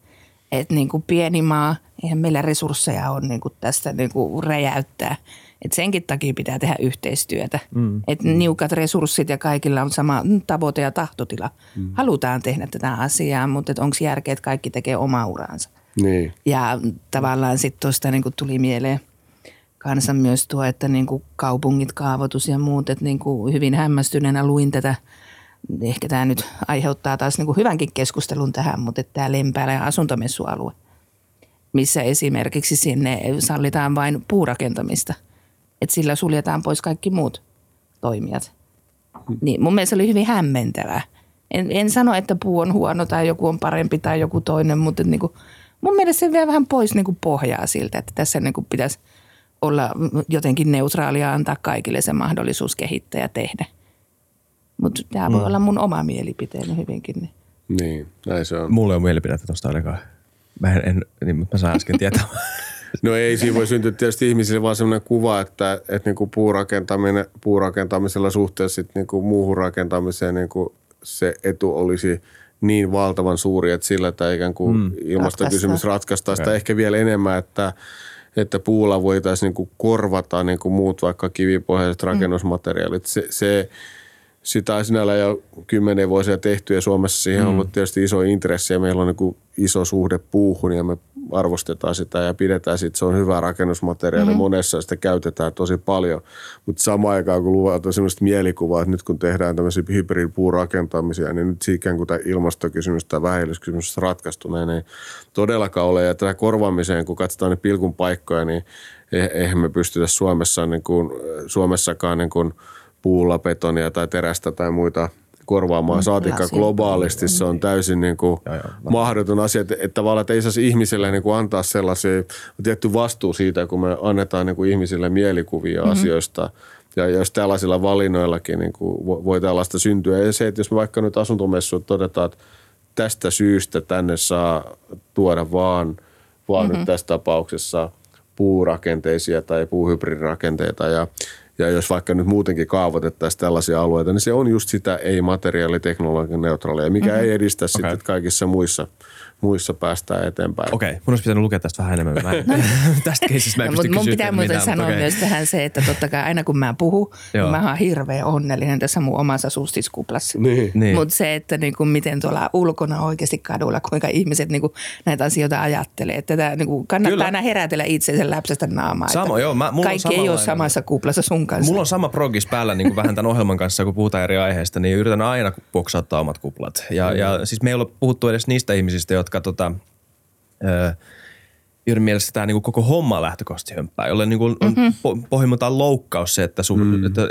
Että niin kuin pieni maa, eihän meillä resursseja on niin kuin tästä niin kuin räjäyttää. Et senkin takia pitää tehdä yhteistyötä. Että niukat resurssit ja kaikilla on sama tavoite ja tahtotila. Halutaan tehdä tätä asiaa, mutta onko järkeä, että kaikki tekee omaa uraansa. Niin. Ja tavallaan sitten tuosta niinku tuli mieleen kanssa myös tuo, että niinku kaupungit, kaavoitus ja muut. Että niinku hyvin hämmästyneenä luin tätä. Ehkä tämä nyt aiheuttaa taas niinku hyvänkin keskustelun tähän, mutta tämä Lempäälän asuntomessualue, missä esimerkiksi sinne sallitaan vain puurakentamista. Että sillä suljetaan pois kaikki muut toimijat. Niin mun mielestä oli hyvin hämmentävää. En sano, että puu on huono tai joku on parempi tai joku toinen, mutta niinku, mun mielestä se vie vähän pois niinku pohjaa siltä, että tässä niinku pitäisi olla jotenkin neutraalia, antaa kaikille se mahdollisuus kehittää ja tehdä. Mutta tämä voi olla mun oma mielipiteeni hyvinkin. Niin, näin se on. Mulla ei ole mielipidettä tuosta ainakaan. Mä sain äsken tietää. No ei siinä voi syntyä tietysti ihmisille vaan sellainen kuva, että niin kuin puurakentamisella suhteessa niin kuin muuhun rakentamiseen niin kuin se etu olisi niin valtavan suuri, että sillä tämä ikään kuin ilmastokysymys ratkaistaan sitä ehkä vielä enemmän, että puulla voitaisiin niin kuin korvata niin kuin muut vaikka kivipohjaiset rakennusmateriaalit. Sitä sinällä jo 10 vuosia tehty ja Suomessa siihen on ollut tietysti iso intressi ja meillä on niin kuin iso suhde puuhun ja me arvostetaan sitä ja pidetään sitä. Se on hyvä rakennusmateriaali. Monessa sitä käytetään tosi paljon, mutta samaan aikaan kun luvataan sellaista mielikuvaa, että nyt kun tehdään tämmöisiä hybridipuurakentamisia, niin nyt ikään kuin tämä ilmastokysymys tai vähähiiliskysymys ratkaistuneen ei todellakaan ole. Ja tätä korvaamiseen, kun katsotaan ne pilkun paikkoja, niin eihän me pystytä Suomessakaan niin kuin puulla, betonia tai terästä tai muita korvaamaan. Saatikka globaalisti se on täysin niin kuin mahdoton asia, että tavallaan ei saisi ihmiselle niin kuin antaa sellaisia, tietty vastuu siitä, kun me annetaan niin kuin ihmisille mielikuvia asioista. Ja jos tällaisilla valinnoillakin niin kuin voi tällaista syntyä. Ja se, että jos me vaikka nyt asuntomessuilla todetaan, että tästä syystä tänne saa tuoda vaan nyt tässä tapauksessa puurakenteisia tai puuhybridirakenteita ja jos vaikka nyt muutenkin kaavoitettaisiin tällaisia alueita, niin se on just sitä ei-materiaaliteknologian neutraalia, mikä ei edistä sitten, että kaikissa muissa päästään eteenpäin. Okei, mun olisi pitänyt lukea tästä vähän enemmän. Tästä keisissä mä en pysty kysyä. Mun pitää muuten sanoa myös tähän se, että totta kai aina kun mä puhun, niin mä oon hirveän onnellinen tässä mun omassa sustiskuplassa. Niin. Mutta se, että niinku, miten tuolla ulkona oikeasti kadulla, kuinka ihmiset niinku, näitä asioita ajattelee. Tätä niinku, kannattaa aina herätellä itseensä läpsästä naamaa. Samo, joo. Kaikki ei ole samassa kuplassa sun kanssa. Mulla on sama progis päällä niinku, vähän tämän ohjelman kanssa, kun puhutaan eri aiheista, niin yritän aina boksauttaa omat kuplat. Ja siis me ei ole puhuttu edes niistä ihmisistä, jotka joiden mielestä tämä niinku koko homma lähtökohtaisesti hömppää, jolle niinku on pohjimmiltaan loukkaus se, että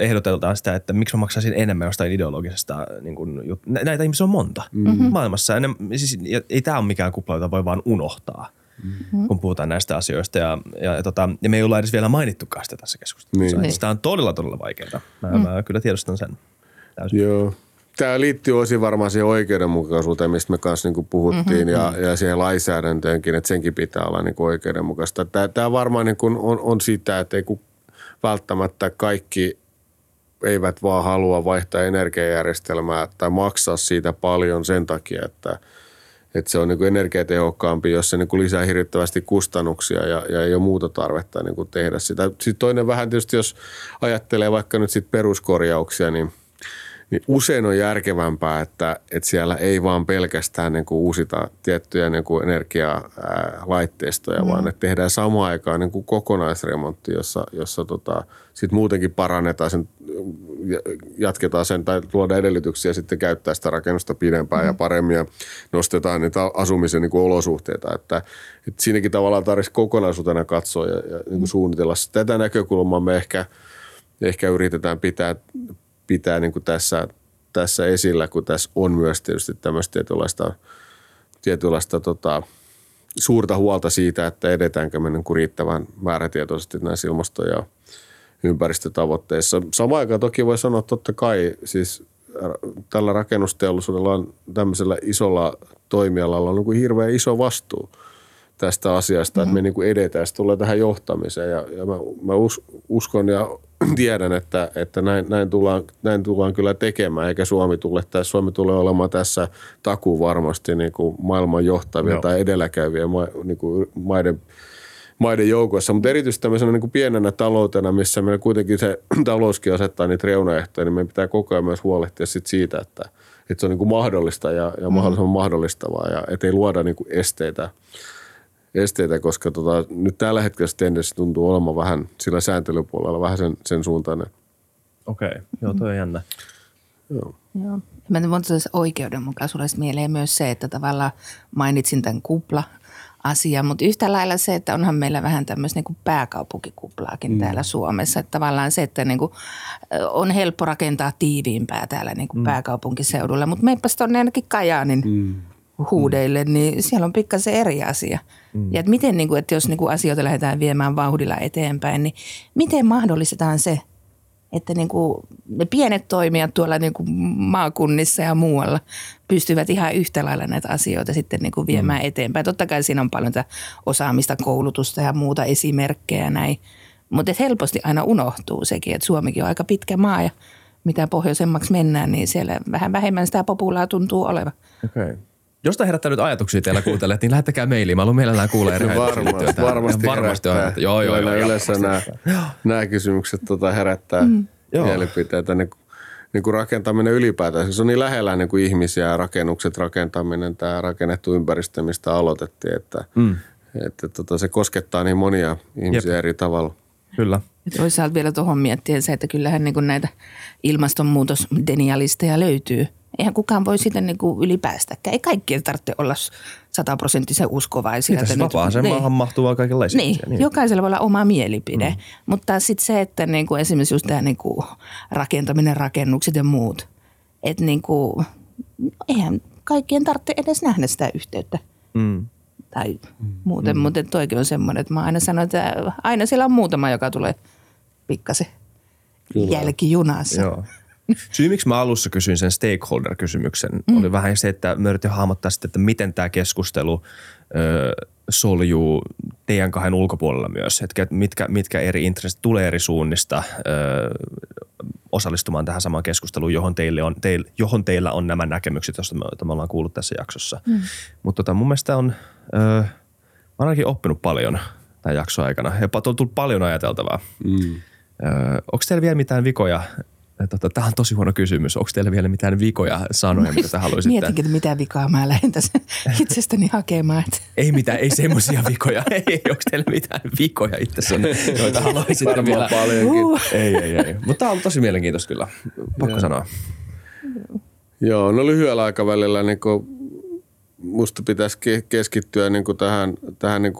ehdoteltaan sitä, että miksi mä maksaisin enemmän jostain ideologisesta niinku, näitä ihmisiä on monta maailmassa. Siis, ei tämä ole mikään kupla, jota voi vaan unohtaa, kun puhutaan näistä asioista. Ja me ei olla edes vielä mainittukaan sitä tässä keskustelussa. Niin. Tämä on todella vaikeaa. Mä kyllä tiedostan sen täysin. Joo. Tämä liittyy osin varmaan siihen oikeudenmukaisuuteen, mistä me kanssa niin kuin puhuttiin, ja siihen lainsäädäntöönkin, että senkin pitää olla niin kuin oikeudenmukaista. Tämä varmaan niin kuin on sitä, että ei kun välttämättä kaikki eivät vaan halua vaihtaa energiajärjestelmää tai maksaa siitä paljon sen takia, että se on niin kuin energiatehokkaampi, jos se niin kuin lisää hirvittävästi kustannuksia ja ei ole muuta tarvetta niin kuin tehdä sitä. Sitten toinen vähän tietysti, jos ajattelee vaikka nyt sit peruskorjauksia, niin usein on järkevämpää, että siellä ei vaan pelkästään niin kuin uusita tiettyjä niin kuin energialaitteistoja, vaan että tehdään samaan aikaan niin kuin kokonaisremontti, jossa sit muutenkin parannetaan sen, jatketaan sen tai luodaan edellytyksiä sitten käyttää sitä rakennusta pidempään ja paremmin ja nostetaan niitä asumisen niin kuin olosuhteita. Että siinäkin tavallaan tarvitsisi kokonaisuutena katsoa ja niin kuin suunnitella. Tätä näkökulmaa me ehkä yritetään pitää niin kuin tässä esillä, kun tässä on myös tietysti tämmöistä tietynlaista suurta huolta siitä, että edetäänkö me niin kuin riittävän määrätietoisesti näissä ilmasto- ja ympäristötavoitteissa. Samaan aikaan toki voi sanoa, että totta kai siis tällä rakennusteollisuudella on tämmöisellä isolla toimialalla on niin kuin hirveän iso vastuu tästä asiasta, että me niin kuin edetään. Se tulee tähän johtamiseen ja mä uskon ja tiedän, että näin tullaan kyllä tekemään, eikä Suomi tulee olemaan tässä takuu varmasti niin kuin maailman johtavia tai edelläkäyviä niin kuin maiden joukossa. Mutta erityisesti tämmöisenä niin kuin pienenä taloutena, missä meillä kuitenkin se talouskin asettaa niitä reunaehtoja, niin meidän pitää koko ajan myös huolehtia siitä, että se on niin kuin mahdollista ja mahdollisimman mahdollistavaa ja ettei luoda niin kuin esteitä, koska nyt tällä hetkellä tendenssi tuntuu olemaan vähän sillä sääntelypuolella, vähän sen suuntainen. Okei, joo, toi on jännä. Joo. Mä nyt voin tuossa oikeudenmukaisuudessa mieleen myös se, että tavallaan mainitsin tämän kupla-asia, mutta yhtä lailla se, että onhan meillä vähän tämmöistä niin kuin pääkaupunkikuplaakin täällä Suomessa. Että tavallaan se, että niin kuin on helppo rakentaa tiiviimpää täällä niin kuin pääkaupunkiseudulla, mutta meipäs tuonne ainakin Kajaanin huudeille, niin siellä on pikkasen eri asia. Ja että miten, niin kuin, että jos niin kuin asioita lähdetään viemään vauhdilla eteenpäin, niin miten mahdollistetaan se, että niin kuin ne pienet toimijat tuolla niin kuin maakunnissa ja muualla pystyvät ihan yhtä lailla näitä asioita sitten niin kuin viemään eteenpäin. Totta kai siinä on paljon osaamista, koulutusta ja muuta esimerkkejä näin, mutta helposti aina unohtuu sekin, että Suomikin on aika pitkä maa ja mitä pohjoisemmaksi mennään, niin siellä vähän vähemmän sitä populaa tuntuu olevan. Okay. Jos tämä herättää nyt ajatuksia teillä kuuntelemaan, niin lähettäkää mailiin. Mä haluan mielellään kuulla erää. Varmasti herättää. Joo. Yleensä nämä kysymykset herättää mielipiteitä. Niin kuin rakentaminen ylipäätään. Se on niin lähellä niin kuin ihmisiä, rakennukset, rakentaminen, tämä rakennettu ympäristö, mistä aloitettiin. Että se koskettaa niin monia ihmisiä eri tavalla. Kyllä. Toisaalta vielä tuohon miettien se, että kyllähän niin kuin näitä ilmastonmuutosdenialisteja löytyy. Eihän kukaan voi sitä niin kuin ylipäästäkään. Ei kaikkien tarvitse olla 100% uskovaisia. Niin, tässä vapaaseen maahan mahtuu vaan kaikenlaisia. Niin, jokaisella voi olla oma mielipide. Mutta sitten se, että niin kuin esimerkiksi just tämä niin kuin rakentaminen, rakennukset ja muut. Että niin kuin, eihän kaikkien tarvitse edes nähdä sitä yhteyttä. Tai muuten, mutta toikin on semmoinen, että mä aina sanon, että aina siellä on muutama, joka tulee pikkasen jälkijunassa. Joo. Syy, miksi mä alussa kysyin sen stakeholder-kysymyksen, oli vähän se, että mä yritin hahmottaa sitten, että miten tämä keskustelu soljuu teidän kahden ulkopuolella myös. Mitkä eri intressit tulee eri suunnista osallistumaan tähän samaan keskusteluun, johon teillä on nämä näkemykset, joita me ollaan kuullut tässä jaksossa. Mutta mun mielestä on, mä oon ainakin oppinut paljon tämän jakson aikana. On tullut paljon ajateltavaa. Onko teillä vielä mitään vikoja? Tämä on tosi huono kysymys. Onko teillä vielä mitään vikoja sanoja, mitä te haluaisitte? Mietinkin, että mitä vikaa mä lähden tässä itsestäni hakemaan. Ei semmoisia vikoja. Onko teillä mitään vikoja itsessänne, joita haluaisitte vielä? Ei. Mutta tämä on tosi mielenkiintoista kyllä. Pakko sanoa. Joo, no lyhyellä aikavälillä niin musta pitäisi keskittyä niin tähän niin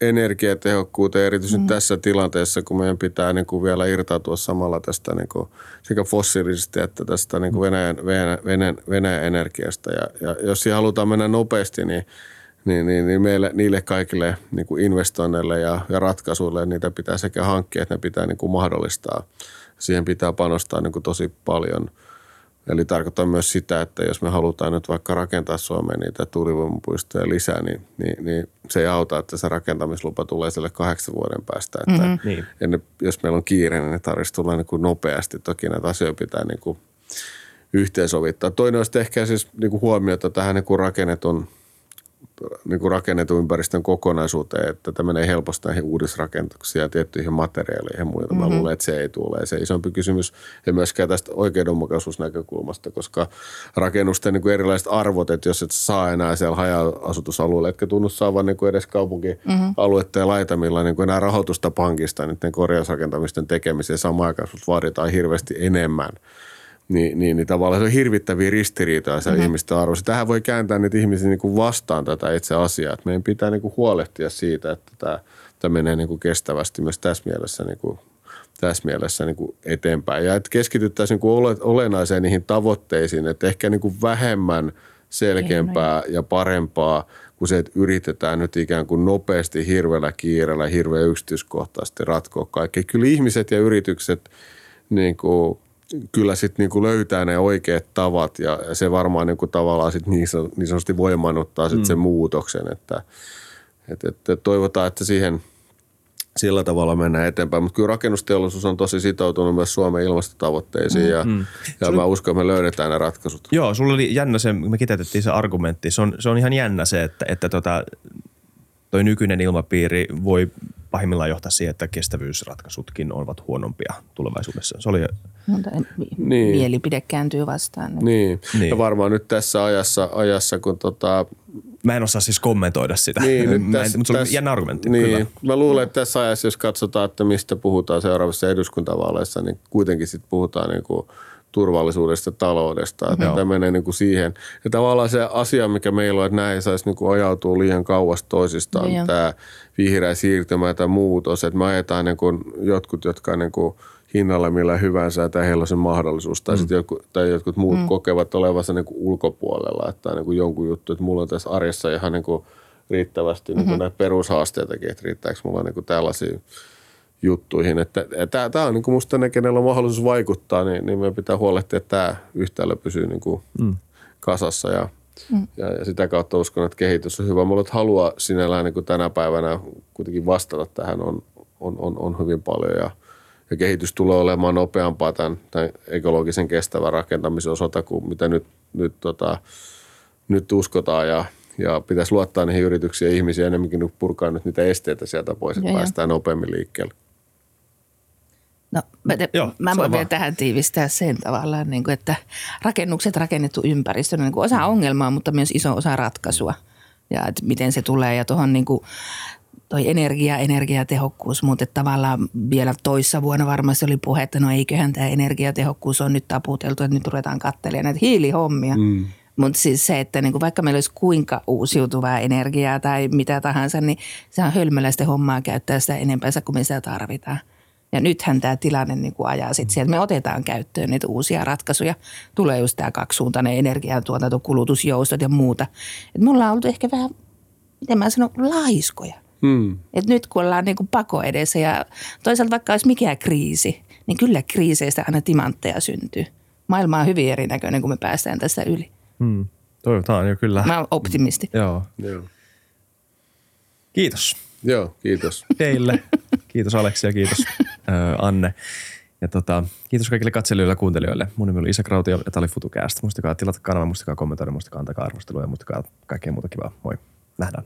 energiatehokkuuteen, erityisesti tässä tilanteessa, kun meidän pitää niin kuin vielä irtautua samalla tästä niin kuin sekä fossiilisesta että tästä niin kuin Venäjän energiasta. Ja jos siihen halutaan mennä nopeasti, niin meille, niille kaikille niin kuin investoinneille ja ratkaisuille niitä pitää sekä hankkia, että ne pitää niin kuin mahdollistaa. Siihen pitää panostaa niin kuin tosi paljon. Eli tarkoittaa myös sitä, että jos me halutaan nyt vaikka rakentaa Suomeen niitä tuulivoimapuistoja lisää, niin se ei auta, että se rakentamislupa tulee sille 8 vuoden päästä. Että jos meillä on kiire, niin ne tarvitsisi tulla niin kuin nopeasti. Toki näitä asioita pitää niin kuin yhteensovittaa. Toinen olisi ehkä siis niin kuin huomiota tähän rakennetun ympäristön kokonaisuuteen, että tämä menee helposti näihin uudisrakennuksiin ja tiettyihin materiaaleihin ja muita. Mä luulen, että se ei tule. Se isompi kysymys ei myöskään tästä oikeudenmukaisuusnäkökulmasta, koska rakennusten niin kuin erilaiset arvot, että jos et saa enää siellä haja-asutusalueella, etkä tunnu saavan niin kuin edes kaupunkialuetta ja laitamilla niin kuin enää rahoitusta pankista niiden korjausrakentamisten tekemiseen, samaan aikaan vaaditaan hirveästi enemmän. Niin tavallaan se on hirvittäviä ristiriitoja se ihmisten arvossa. Tähän voi kääntää niitä ihmisiä niin kuin vastaan tätä itse asiaa. Meidän pitää niin kuin huolehtia siitä, että tämä menee niin kuin kestävästi myös tässä mielessä niin kuin eteenpäin. Ja että keskityttäisiin niin kuin olennaiseen niihin tavoitteisiin, että ehkä niin kuin vähemmän selkeämpää ja parempaa kuin se, että yritetään nyt ikään kuin nopeasti, hirveällä kiireellä, hirveän yksityiskohtaisesti ratkoa kaikkea. Kyllä ihmiset ja yritykset niin kuin kyllä sitten niinku löytää ne oikeat tavat ja se varmaan niinku tavallaan sit niin sanotusti voimannuttaa sit sen muutoksen, että toivotaan, että siihen sillä tavalla mennään eteenpäin. Mutta kyllä rakennusteollisuus on tosi sitoutunut myös Suomen ilmastotavoitteisiin ja mä uskon, että me löydetään ne ratkaisut. Joo, sulla oli jännä se, me kiteytettiin se argumentti. Se on ihan jännä se, että toi nykyinen ilmapiiri voi pahimmillaan johtaa siihen, että kestävyysratkaisutkin ovat huonompia tulevaisuudessa. Se oli mielipide kääntyy vastaan. Niin. Ja varmaan nyt tässä ajassa kun mä en osaa siis kommentoida sitä, mutta se oli jännä argumentti. Niin. Mä luulen, että tässä ajassa, jos katsotaan, että mistä puhutaan seuraavissa eduskuntavaaleissa, niin kuitenkin sit puhutaan niin kuin turvallisuudesta, taloudesta. Tämä menee niin kuin siihen. Ja tavallaan se asia, mikä meillä on, että nämä ei saisi niin kuin ajautua liian kauas toisistaan, tämä vihreä siirtymä tai muutos. Että me ajetaan niin kuin jotkut, jotka niin kuin hinnalla millä hyvänsä, että heillä on se mahdollisuus. Tai jotkut muut kokevat olevansa niin kuin ulkopuolella. Että on niin kuin jonkun juttu, että mulla on tässä arjessa ihan niin kuin riittävästi niin kuin näitä perushaasteitakin, että riittääkö mulla niin kuin tällaisia juttuihin. Tämä on niin kuin musta ne, kenellä on mahdollisuus vaikuttaa, niin meidän pitää huolehtia, että tämä yhtälö pysyy niin kuin kasassa ja sitä kautta uskon, että kehitys on hyvä. Mulla halua sinällään niin kuin tänä päivänä kuitenkin vastata tähän on hyvin paljon ja kehitys tulee olemaan nopeampaa tämän ekologisen kestävän rakentamisen osalta kuin mitä nyt uskotaan ja pitäisi luottaa niihin yrityksiin ja ihmisiin enemmänkin purkaa nyt niitä esteitä sieltä pois, että päästään nopeammin liikkeelle. No, mä voin vielä tähän tiivistää sen tavallaan, niin kuin, että rakennukset rakennettu ympäristön on niin kuin osa ongelmaa, mutta myös iso osa ratkaisua ja että miten se tulee ja tuohon niin kuin toi energiatehokkuus, mutta tavallaan vielä toissa vuonna varmasti oli puhe, että no eiköhän tämä energiatehokkuus on nyt taputeltu, että nyt ruvetaan katselemaan näitä hiilihommia. Mm. Mutta siis se, että niinku vaikka meillä olisi kuinka uusiutuvaa energiaa tai mitä tahansa, niin se on hölmöläistä hommaa käyttää sitä enempänsä kuin me sitä tarvitaan. Ja nythän tämä tilanne niinku ajaa sitten sieltä. Me otetaan käyttöön niitä uusia ratkaisuja. Tulee just tämä kaksisuuntainen energiantuotanto, kulutusjoustot ja muuta. Et me ollaan ollut ehkä vähän, miten mä sanon, laiskoja. Et nyt kun ollaan niinku pako edessä ja toisaalta vaikka olisi mikään kriisi, niin kyllä kriiseistä aina timantteja syntyy. Maailma on hyvin erinäköinen, kun me päästään tästä yli. Toivotaan jo kyllä. Mä oon optimisti. Joo. Kiitos. Joo, kiitos. Teille. Kiitos Aleksi ja kiitos Anne. Ja kiitos kaikille katselijoille ja kuuntelijoille. Mun nimi oli Issa Krautio ja tää oli FutuCast. Muistakaa tilata kanava, muistakaa kommentoida, muistakaa antakaa arvostelua ja muistakaa kaikkea muuta kivaa. Moi. Nähdään.